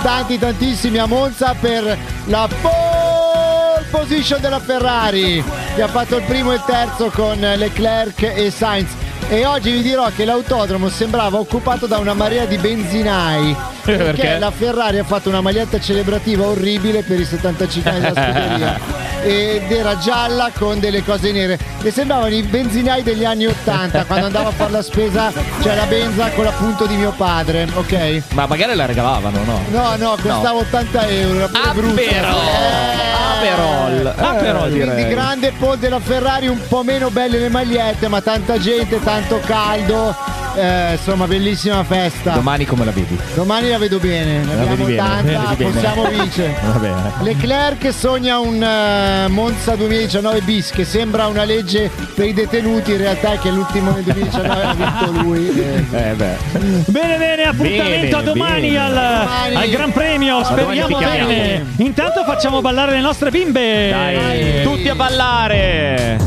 tanti tantissimi a Monza per la pole position della Ferrari, che ha fatto il primo e il terzo con Leclerc e Sainz. E oggi vi dirò che l'autodromo sembrava occupato da una marea di benzinai, perché, perché la Ferrari ha fatto una maglietta celebrativa orribile per i settantacinque anni della scuderia. ed era gialla con delle cose nere e sembravano i benzinai degli anni ottanta quando andavo a fare la spesa, cioè la benza con l'appunto di mio padre, ok? Ma magari la regalavano, no? No, no, costava no. ottanta euro, era pure brutta. Aperol, eh, Aperol, eh, quindi grande ponte della Ferrari, un po' meno belle le magliette, ma tanta gente, tanto caldo, eh, insomma bellissima festa. Domani come la vedi? Domani la vedo bene, ne abbiamo tanta, possiamo vincere. Leclerc sogna un uh, Monza duemiladiciannove bis che sembra una legge per i detenuti, in realtà è che l'ultimo nel duemiladiciannove ha vinto lui. Eh, eh, beh. Bene, bene, appuntamento bene, a domani, bene. Al, domani al Gran Premio, no, speriamo bene. Intanto facciamo ballare le nostre bimbe. Dai, Dai. tutti a ballare.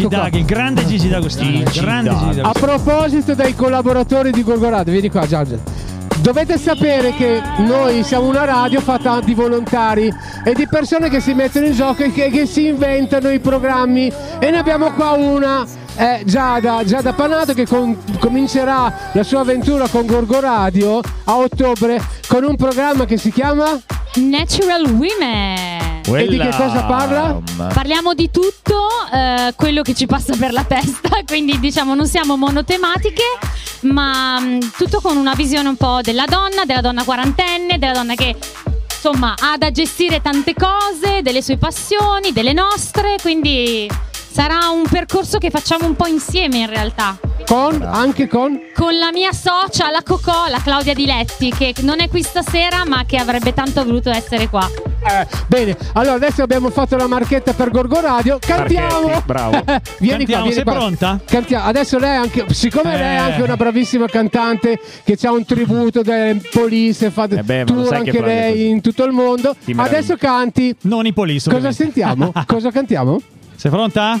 Gigi D'Agostino, grande Gigi D'Agostino, Gigi grande Gigi D'Agostino. A proposito dei collaboratori di Gorgo Radio, vieni qua Giorgio. Dovete sapere che noi siamo una radio fatta di volontari e di persone che si mettono in gioco e che, che si inventano i programmi, e ne abbiamo qua una, eh, Giada, Giada Panato, che con, comincerà la sua avventura con Gorgo Radio a ottobre con un programma che si chiama Natural Women. Quella... E di che cosa parla? Parliamo di tutto, eh, quello che ci passa per la testa, quindi diciamo non siamo monotematiche, ma mh, tutto con una visione un po' della donna, della donna quarantenne, della donna che insomma ha da gestire tante cose, delle sue passioni, delle nostre, quindi sarà un percorso che facciamo un po' insieme in realtà. Con, anche con? Con la mia socia, la Cocò, la Claudia Diletti, che non è qui stasera ma che avrebbe tanto voluto essere qua. Eh, bene, allora adesso abbiamo fatto la marchetta per Gorgo Radio. Cantiamo! Marchetti, bravo. Vieni Cantiamo, qua, vieni sei qua. Pronta? Cantiamo. Adesso lei anche, siccome eh. lei è anche una bravissima cantante che ha un tributo delle Police, fa eh beh, tour anche lei così in tutto il mondo. Adesso canti. Non i Police. Cosa sentiamo? Cosa cantiamo? Sei pronta?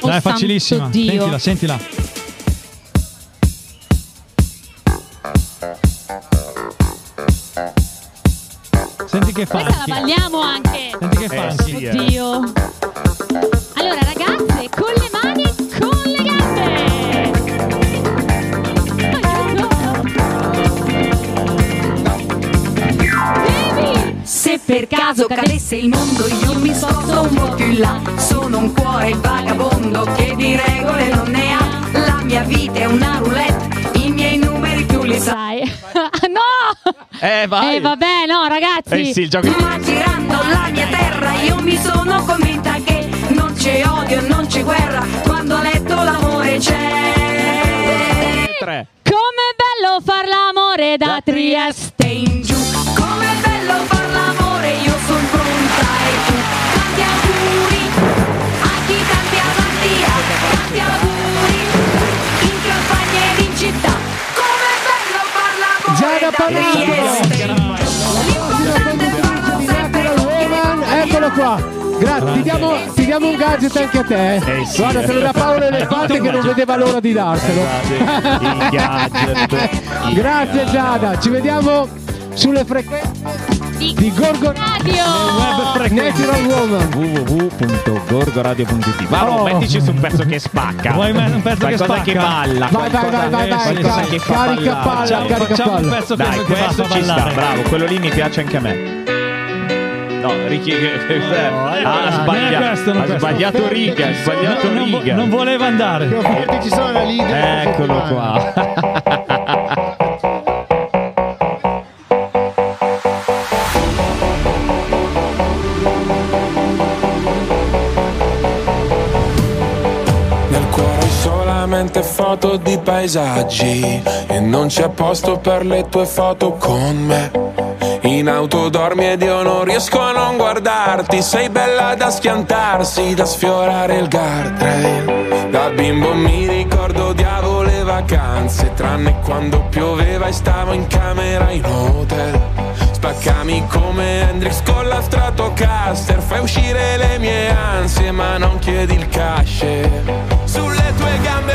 Oh, dai, è facilissima. Dio. Sentila, sentila. Senti che fa. Questa la balliamo anche. Senti che fa. Eh, sì, oddio. Eh. Allora ragazze, con le mani e con le gambe. Aiuto. Se per caso cadesse il mondo io mi sposto un po' più in là. Sono un cuore vagabondo che di regole non ne ha. La mia vita è una roulette, i miei numeri tu li sai. No! Eh, vai. Eh vabbè, no ragazzi, eh sì, il gioco... Ma girando la mia terra io mi sono convinta che non c'è odio, non c'è guerra, quando ho letto l'amore c'è. Tre. Com'è bello far l'amore da, da Trieste in giù. Com'è bello far l'amore, io sono pronta e tu. Tanti auguri a chi tanti avanti ha. Tanti auguri in campagna ed in città. Già da parlare, eccolo qua. Grazie, ti diamo, ti diamo un gadget anche a te. Eh sì, guarda, te lo da Paolo Elefante che non vedeva l'ora di darselo. Il gadget. Il Grazie Giada, ci vediamo sulle frequenze di Gorgo Radio www punto gorgo radio punto it. Varo, mettici su un pezzo che spacca. Vuoi un pezzo che spacca? Che balla. Vai, vai, vai, vai, vai, vai. Carica palla, carica palla. Dai, questo ci sta, bravo. Quello lì mi piace anche a me. No, Ricky ha sbagliato. Ha sbagliato riga, ha sbagliato riga. Non voleva andare. Eccolo qua. Foto di paesaggi e non c'è posto per le tue foto con me. In auto dormi ed io non riesco a non guardarti. Sei bella da schiantarsi, da sfiorare il guardrail. Da bimbo mi ricordo diavole vacanze, tranne quando pioveva e stavo in camera in hotel. Spaccami come Hendrix con la Stratocaster, fai uscire le mie ansie ma non chiedi il cash. Sulle tue gambe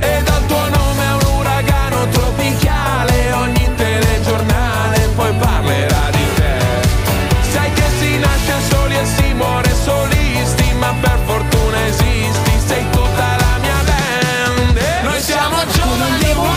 E dal tuo nome è un uragano tropicale, ogni telegiornale poi parlerà di te. Sai che si nasce soli e si muore solisti, ma per fortuna esisti, sei tutta la mia band. E noi siamo giovani buoni,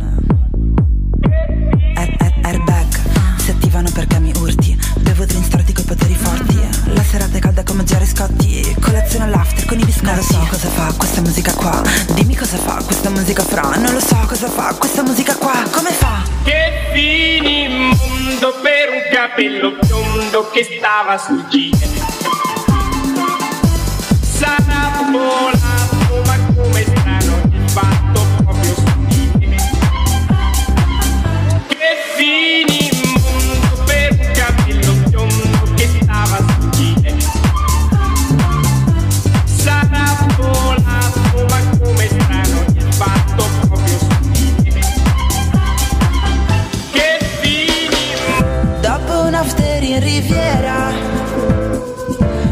Perché mi urti, bevo drink strati coi poteri forti. La serata è calda come Jerry Scotti, colazione all'after con i biscotti. Non lo so cosa fa questa musica qua, dimmi cosa fa questa musica fra. Non lo so cosa fa questa musica qua, come fa? Che fini in mondo per un capello biondo che stava sul giro. Sarà volato, ma come strano il fatto proprio su di me. Che fini in mondo per un capello biondo che stava sul giro. Sarà volato, ma come strano il fatto proprio su di me. Che fini in... Dopo un after in Riviera,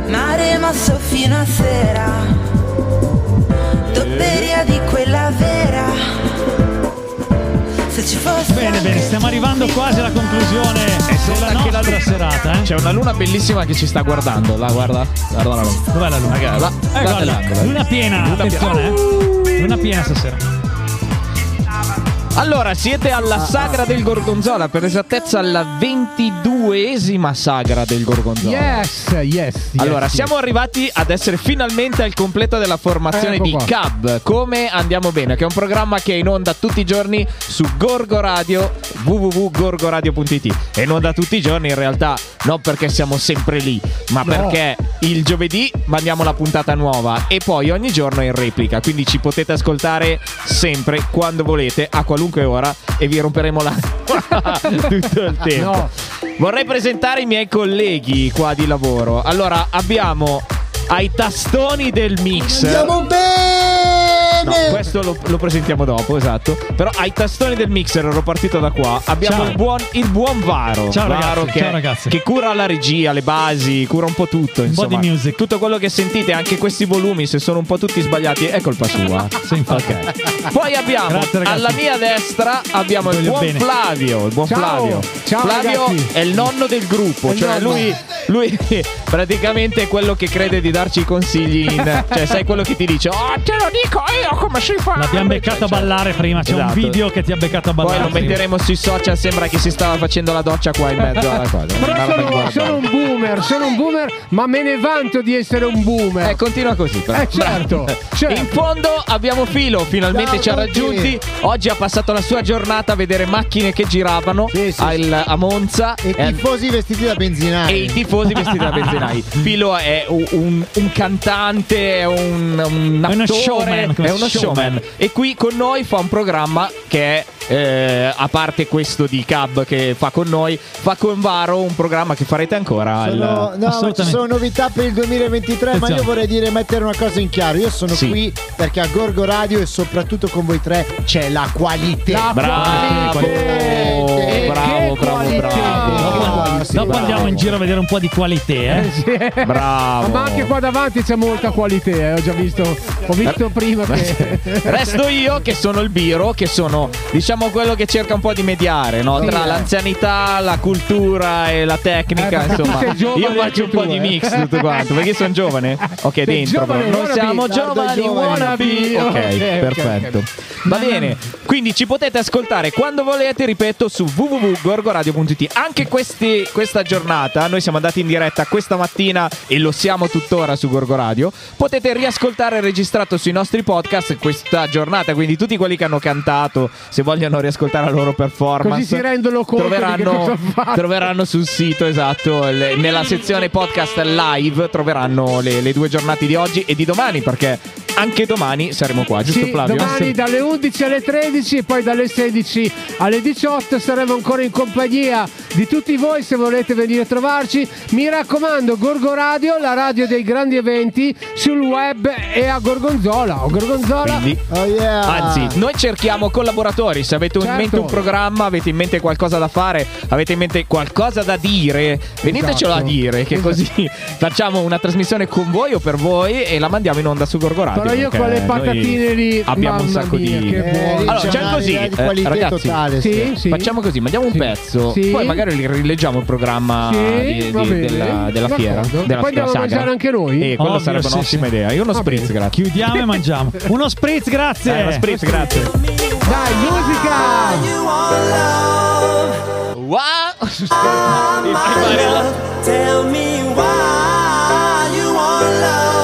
mare masso fino a sera, dopperia di quella vera. Se ci fosse. Bene, bene, stiamo arrivando quasi alla conclusione della nostra l'altra serata. Eh? C'è una luna bellissima che ci sta guardando. La guarda, guarda la luna. Dov'è la luna? Guarda, eh, guarda, guarda. Luna piena, luna attenzione, piena. Eh. Luna piena stasera. Allora, siete alla sagra del Gorgonzola, per esattezza alla ventiduesima sagra del Gorgonzola. Yes, yes, yes. Allora, yes, siamo yes. arrivati ad essere finalmente al completo della formazione eh, di qua. Cab, come andiamo bene, che è un programma che è in onda tutti i giorni su Gorgo Radio, w w w punto gorgoradio punto i t. È in onda tutti i giorni in realtà, non perché siamo sempre lì, ma no. perché il giovedì mandiamo la puntata nuova e poi ogni giorno è in replica, quindi ci potete ascoltare sempre, quando volete, a qualunque ora, e vi romperemo la tutto il tempo. No. Vorrei presentare i miei colleghi qua di lavoro. Allora, abbiamo ai tastoni del mix. Andiamo bene! No, questo lo, lo presentiamo dopo, esatto. Però ai tastoni del mixer, ero partito da qua. Abbiamo il buon, il buon Varo. Ciao, Varo ragazzi, che, ciao ragazzi. Che cura la regia, le basi, cura un po' tutto. Insomma. Body music. Tutto quello che sentite, anche questi volumi, se sono un po' tutti sbagliati, è colpa sua. Sì, infatti. Okay. Poi abbiamo, grazie, alla mia destra, abbiamo il buon bene. Flavio. Il buon ciao. Flavio. Ciao, Flavio ragazzi. È il nonno del gruppo. È cioè lui, lui praticamente è quello che crede di darci i consigli. In, cioè, sai quello che ti dice, oh, te lo dico io. Come si fa? L'abbiamo beccato a ballare prima. C'è esatto. un video che ti ha beccato a ballare. Poi lo metteremo prima. Sui social. Sembra che si stava facendo la doccia qua in mezzo alla cosa. Però sono, sono un boomer, sono un boomer, ma me ne vanto di essere un boomer. Eh, continua così. Però. Eh, certo, certo. In fondo abbiamo Filo. Finalmente ci ha raggiunti. Oggi ha passato la sua giornata a vedere macchine che giravano sì, sì, al, sì. a Monza. E i tifosi vestiti da benzinai. E i tifosi vestiti da benzinai. Filo è un, un, un cantante, è un, un attore, è uno showman. È uno showman. E qui con noi fa un programma che è eh, a parte questo di Cab che fa con noi, fa con Varo un programma che farete ancora sono, al... no, ci sono novità per il duemilaventitré. Attenzione. Ma io vorrei dire, mettere una cosa in chiaro. Io sono sì. qui perché a Gorgo Radio e soprattutto con voi tre c'è la qualità. Bravo, eh, bravo, bravo, qualità. bravo, bravo. Ah, sì, dopo bravo. Andiamo in giro a vedere un po' di qualità, eh? Sì. Bravo. Ma anche qua davanti c'è molta qualità, eh? Ho già visto, ho visto prima che... Resto io che sono il Biro, che sono diciamo quello che cerca un po' di mediare, no? Tra sì, l'anzianità, la cultura e la tecnica, eh, insomma. Io faccio un tu, po' eh? di mix tutto quanto, perché sono giovane? Ok, sei dentro giovane, però. Non siamo giovani, wannabe. Ok, okay, perfetto. Okay, okay. Va bene, quindi ci potete ascoltare quando volete, ripeto, su w w w punto gorgoradio punto i t. Anche questi questa giornata, noi siamo andati in diretta questa mattina e lo siamo tuttora su Gorgo Radio. Potete riascoltare registrato sui nostri podcast questa giornata, quindi tutti quelli che hanno cantato, se vogliono riascoltare la loro performance, così si rendono conto, troveranno, troveranno sul sito, esatto, le, nella sezione podcast live troveranno le, le due giornate di oggi e di domani, perché anche domani saremo qua, giusto sì, Flavio? Domani sì. dalle undici alle tredici e poi dalle sedici alle diciotto saremo ancora in compagnia di tutti voi. Se volete venire a trovarci, mi raccomando, Gorgo Radio, la radio dei grandi eventi sul web e a Gorgonzola. O Gorgonzola. Quindi, oh yeah. Anzi, noi cerchiamo collaboratori. Se avete certo. in mente un programma, avete in mente qualcosa da fare, avete in mente qualcosa da dire, venitecelo esatto. a dire, che esatto. così facciamo una trasmissione con voi o per voi e la mandiamo in onda su Gorgo Radio. Però io con le patatine lì abbiamo un sacco mia, di. Eh, allora, c'è così, eh, ragazzi, totale, sì, sì. facciamo così, mandiamo un sì. pezzo, sì. poi magari li rileggiamo il programma sì, di, di, della, della fiera. Della poi andiamo a mangiare anche noi. Eh, quella sarebbe sì, un'ottima sì. idea. Io uno va spritz, bene. grazie. Chiudiamo e mangiamo. Uno spritz, grazie. Eh, uno spritz, grazie. Dai, musica. Wow. Tell me why you want love.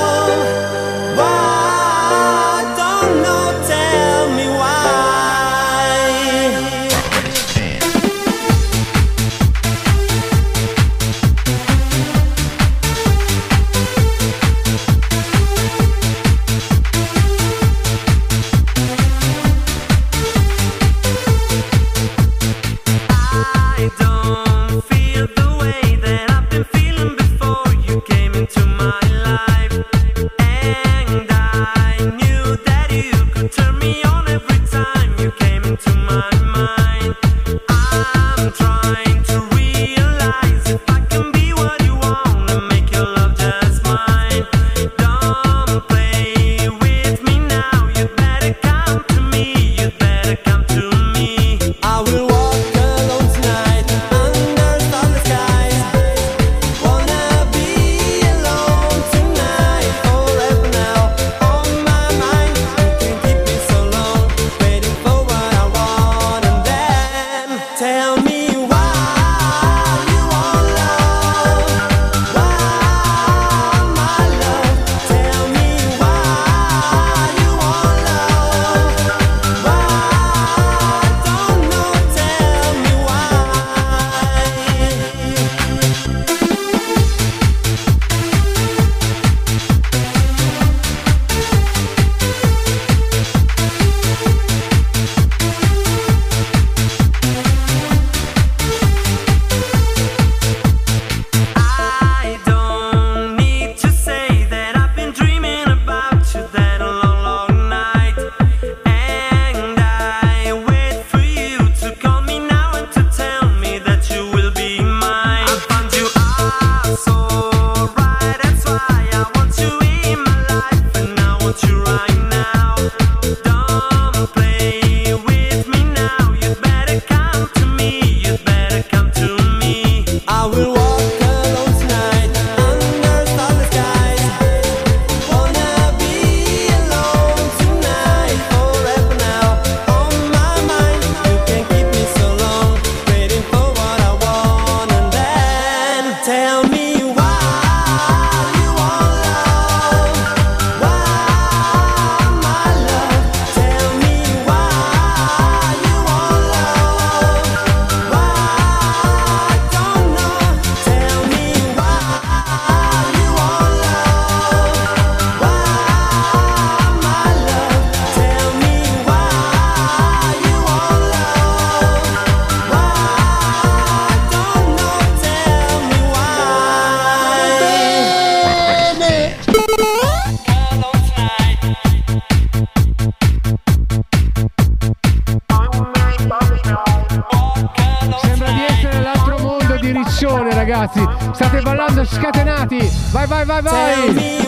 ragazzi, state ballando scatenati, vai vai vai vai.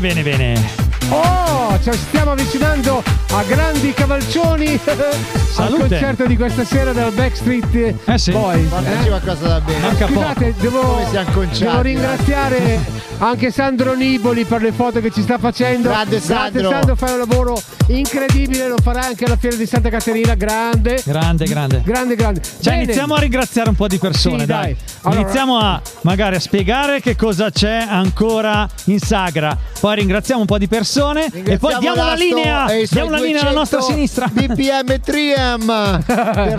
Bene, bene. Oh, ci stiamo avvicinando a grandi cavalcioni. Al concerto di questa sera dal Backstreet eh sì. Boys. Fateci eh? qualcosa da bene. Scusate, devo, devo ringraziare anche Sandro Niboli per le foto che ci sta facendo. Grande Sandro. Grande Sandro, fa un lavoro incredibile, lo farà anche alla Fiera di Santa Caterina. Grande. Grande, grande. Grande, grande. Cioè, bene. Iniziamo a ringraziare un po' di persone, sì, dai. dai. Allora. Iniziamo a magari a spiegare che cosa c'è ancora in sagra. Poi ringraziamo un po' di persone e poi diamo la linea. Diamo la linea alla nostra sinistra. B P M Tria. Per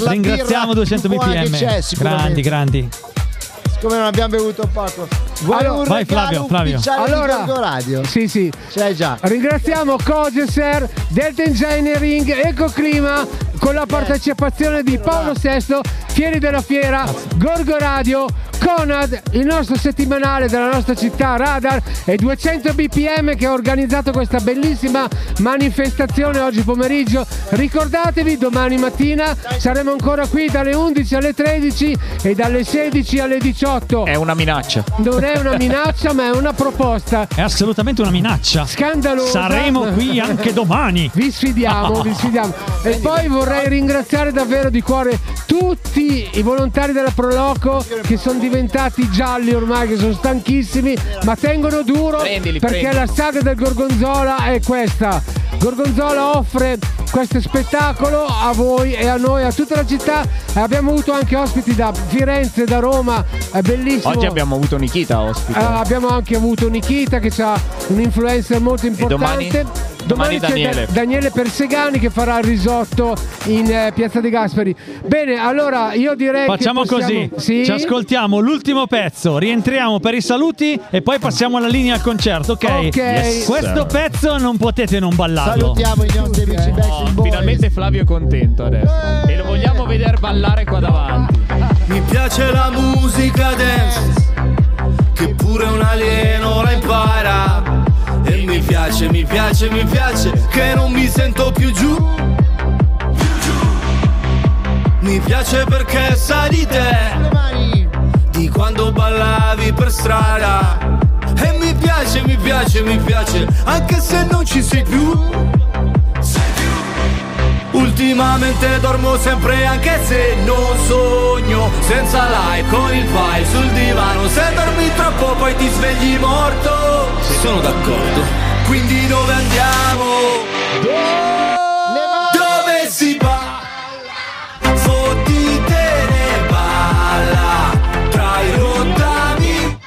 la ringraziamo duecento B P M, c'è, grandi, grandi. Siccome non abbiamo bevuto poco, allora, vai Flavio, Flavio. Allora, radio. Sì, sì. C'è già. Ringraziamo Cogeser, Delta Engineering, Eco Clima, con la partecipazione di Paolo Sesto, Fieri della Fiera, Gorgo Radio, Conad, il nostro settimanale della nostra città, Radar, e duecento B P M che ha organizzato questa bellissima manifestazione oggi pomeriggio. Ricordatevi, domani mattina saremo ancora qui dalle undici alle tredici e dalle sedici alle diciotto. È una minaccia. Non è una minaccia, ma è una proposta. È assolutamente una minaccia. Scandalosa. Saremo qui anche domani. Vi sfidiamo, vi sfidiamo. E poi vorrei ringraziare davvero di cuore tutti i volontari della Proloco che sono diventati gialli ormai, che sono stanchissimi, ma tengono duro. Prendili, perché prendi. La saga del Gorgonzola è questa. Gorgonzola offre questo spettacolo a voi e a noi, a tutta la città. Abbiamo avuto anche ospiti da Firenze, da Roma, è bellissimo. Oggi abbiamo avuto Nikita ospite. Eh, abbiamo anche avuto Nikita che ha un influencer molto importante. E domani? Domani, domani c'è Daniele. Daniele Persegani che farà il risotto in eh, Piazza De Gasperi. Bene, allora io direi facciamo che possiamo... così, sì? Ci ascoltiamo l'ultimo pezzo, rientriamo per i saluti e poi passiamo alla linea al concerto, ok? Okay. Yes, questo pezzo non potete non ballarlo. Salutiamo i nostri amici Backstreet Boys. Finalmente Flavio è contento adesso e lo vogliamo vedere ballare qua davanti. Mi piace la musica dance, che pure un alieno la impara. E mi piace, mi piace, mi piace, che non mi sento più giù. Mi piace perché sa di te, di quando ballavi per strada. E mi piace, mi piace, mi piace, anche se non ci sei più. Ultimamente dormo sempre anche se non sogno, senza live con il file sul divano. Se dormi troppo poi ti svegli morto. Sono d'accordo. Quindi dove andiamo? Do- dove si va? Fottitene balla tra i rottami.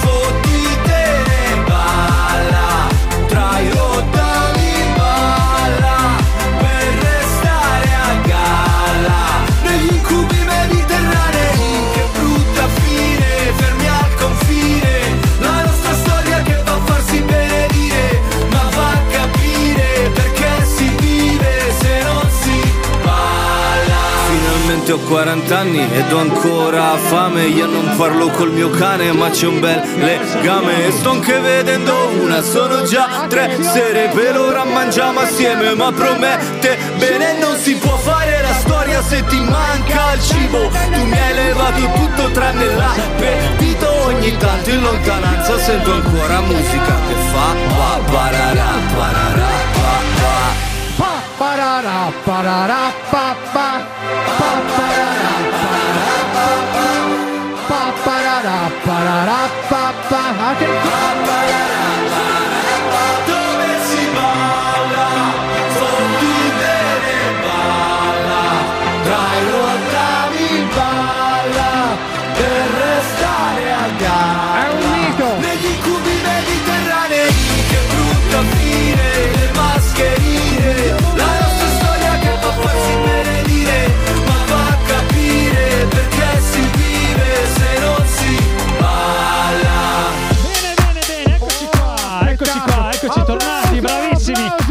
Fottitene balla tra i rottami. Ho quaranta anni ed ho ancora fame. Io non parlo col mio cane ma c'è un bel legame. Sto anche vedendo una, sono già tre sere. Per ora mangiamo assieme ma promette bene. Non si può fare la storia se ti manca il cibo. Tu mi hai levato tutto tranne l'appetito. Ogni tanto in lontananza sento ancora musica che fa pa pararà pararà pa pa. Pararà, pararà, pa, pa, pa, pararà, pararà, pa, pa, pa, pararà, pararà, pa, pa, pararà, pararà, dove si balla, fottute ne balla, tra i rottami balla, per restare a gara. È un mito! Negli cubi mediterranei, che brutta fine, le mascherine.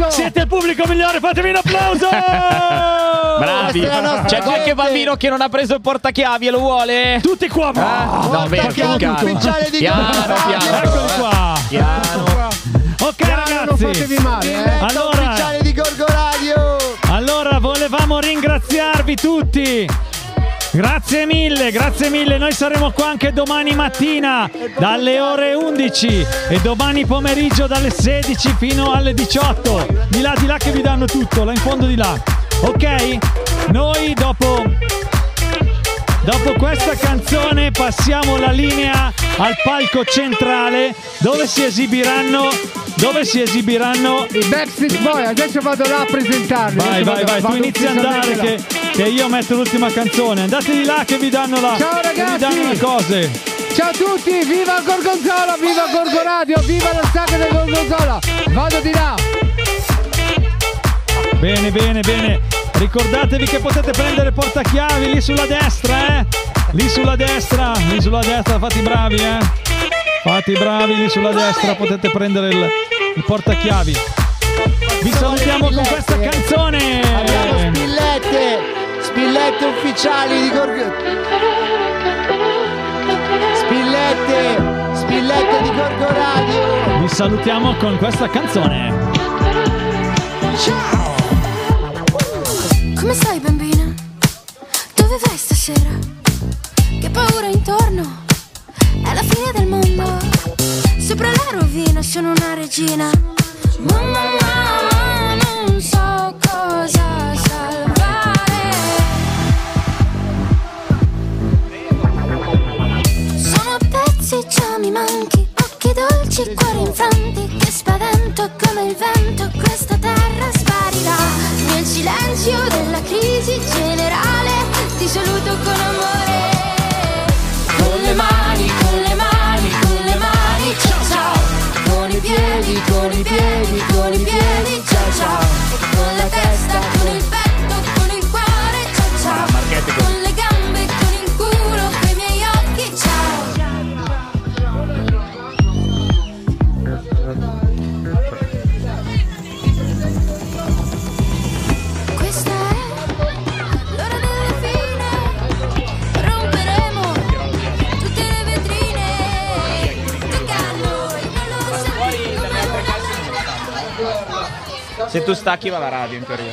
Siete il pubblico migliore, fatemi un applauso! Bravi! C'è qualche bambino che non ha preso il portachiavi e lo vuole? Tutti qua! Ah, no, portachiavi, piano, piano, piano! Eccoli qua! Piano. Ok piano, ragazzi! Non fatevi male! Eh. Allora, ufficiale di Gorgo Radio! Allora, volevamo ringraziarvi tutti! Grazie mille, grazie mille, noi saremo qua anche domani mattina dalle ore undici e domani pomeriggio dalle sedici fino alle diciotto. Di là, di là che vi danno tutto, là in fondo di là. Ok? Noi dopo, dopo questa canzone passiamo la linea al palco centrale dove si esibiranno, dove si esibiranno i Backstreet Boys. Adesso vado là a presentarli. Vai, vai, vai, tu inizi a andare che... che io metto l'ultima canzone. Andate di là che vi danno la... Ciao ragazzi! Vi danno le cose. Ciao a tutti, viva Gorgonzola, viva Gorgo Radio, viva la saga del Gorgonzola. Vado di là. Bene, bene, bene. Ricordatevi che potete prendere il portachiavi lì sulla destra, eh? Lì sulla destra, lì sulla destra, fate i bravi, eh? Fate i bravi, lì sulla destra potete prendere il, il portachiavi. Vi salutiamo con questa canzone. Abbiamo spillette. Spillette ufficiali di Gorgo. Spillette, spillette di Gorgo Radio. Vi salutiamo con questa canzone. Ciao. Come stai bambina? Dove vai stasera? Che paura intorno. È la fine del mondo. Sopra la rovina sono una regina. Mamma mia, non so cosa salvare. Sono pezzi, già mi manchi. Occhi dolci, cuori infanti. Che spavento come il vento. Questa terra sparirà nel silenzio della crisi generale. Ti saluto con amore. Con le mani, con le mani, con le mani. Ciao, ciao. Con i piedi, con i piedi, con i piedi, ciao ciao. Con la testa, con il petto, con il cuore, ciao ciao. Con le gambe, con il culo, con i miei occhi, ciao. Questa è l'ora della fine. Romperemo tutte le vetrine. Tocca a noi. Se tu stacchi va la radio in teoria.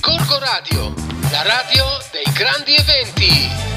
Gorgo Radio, la radio dei grandi eventi.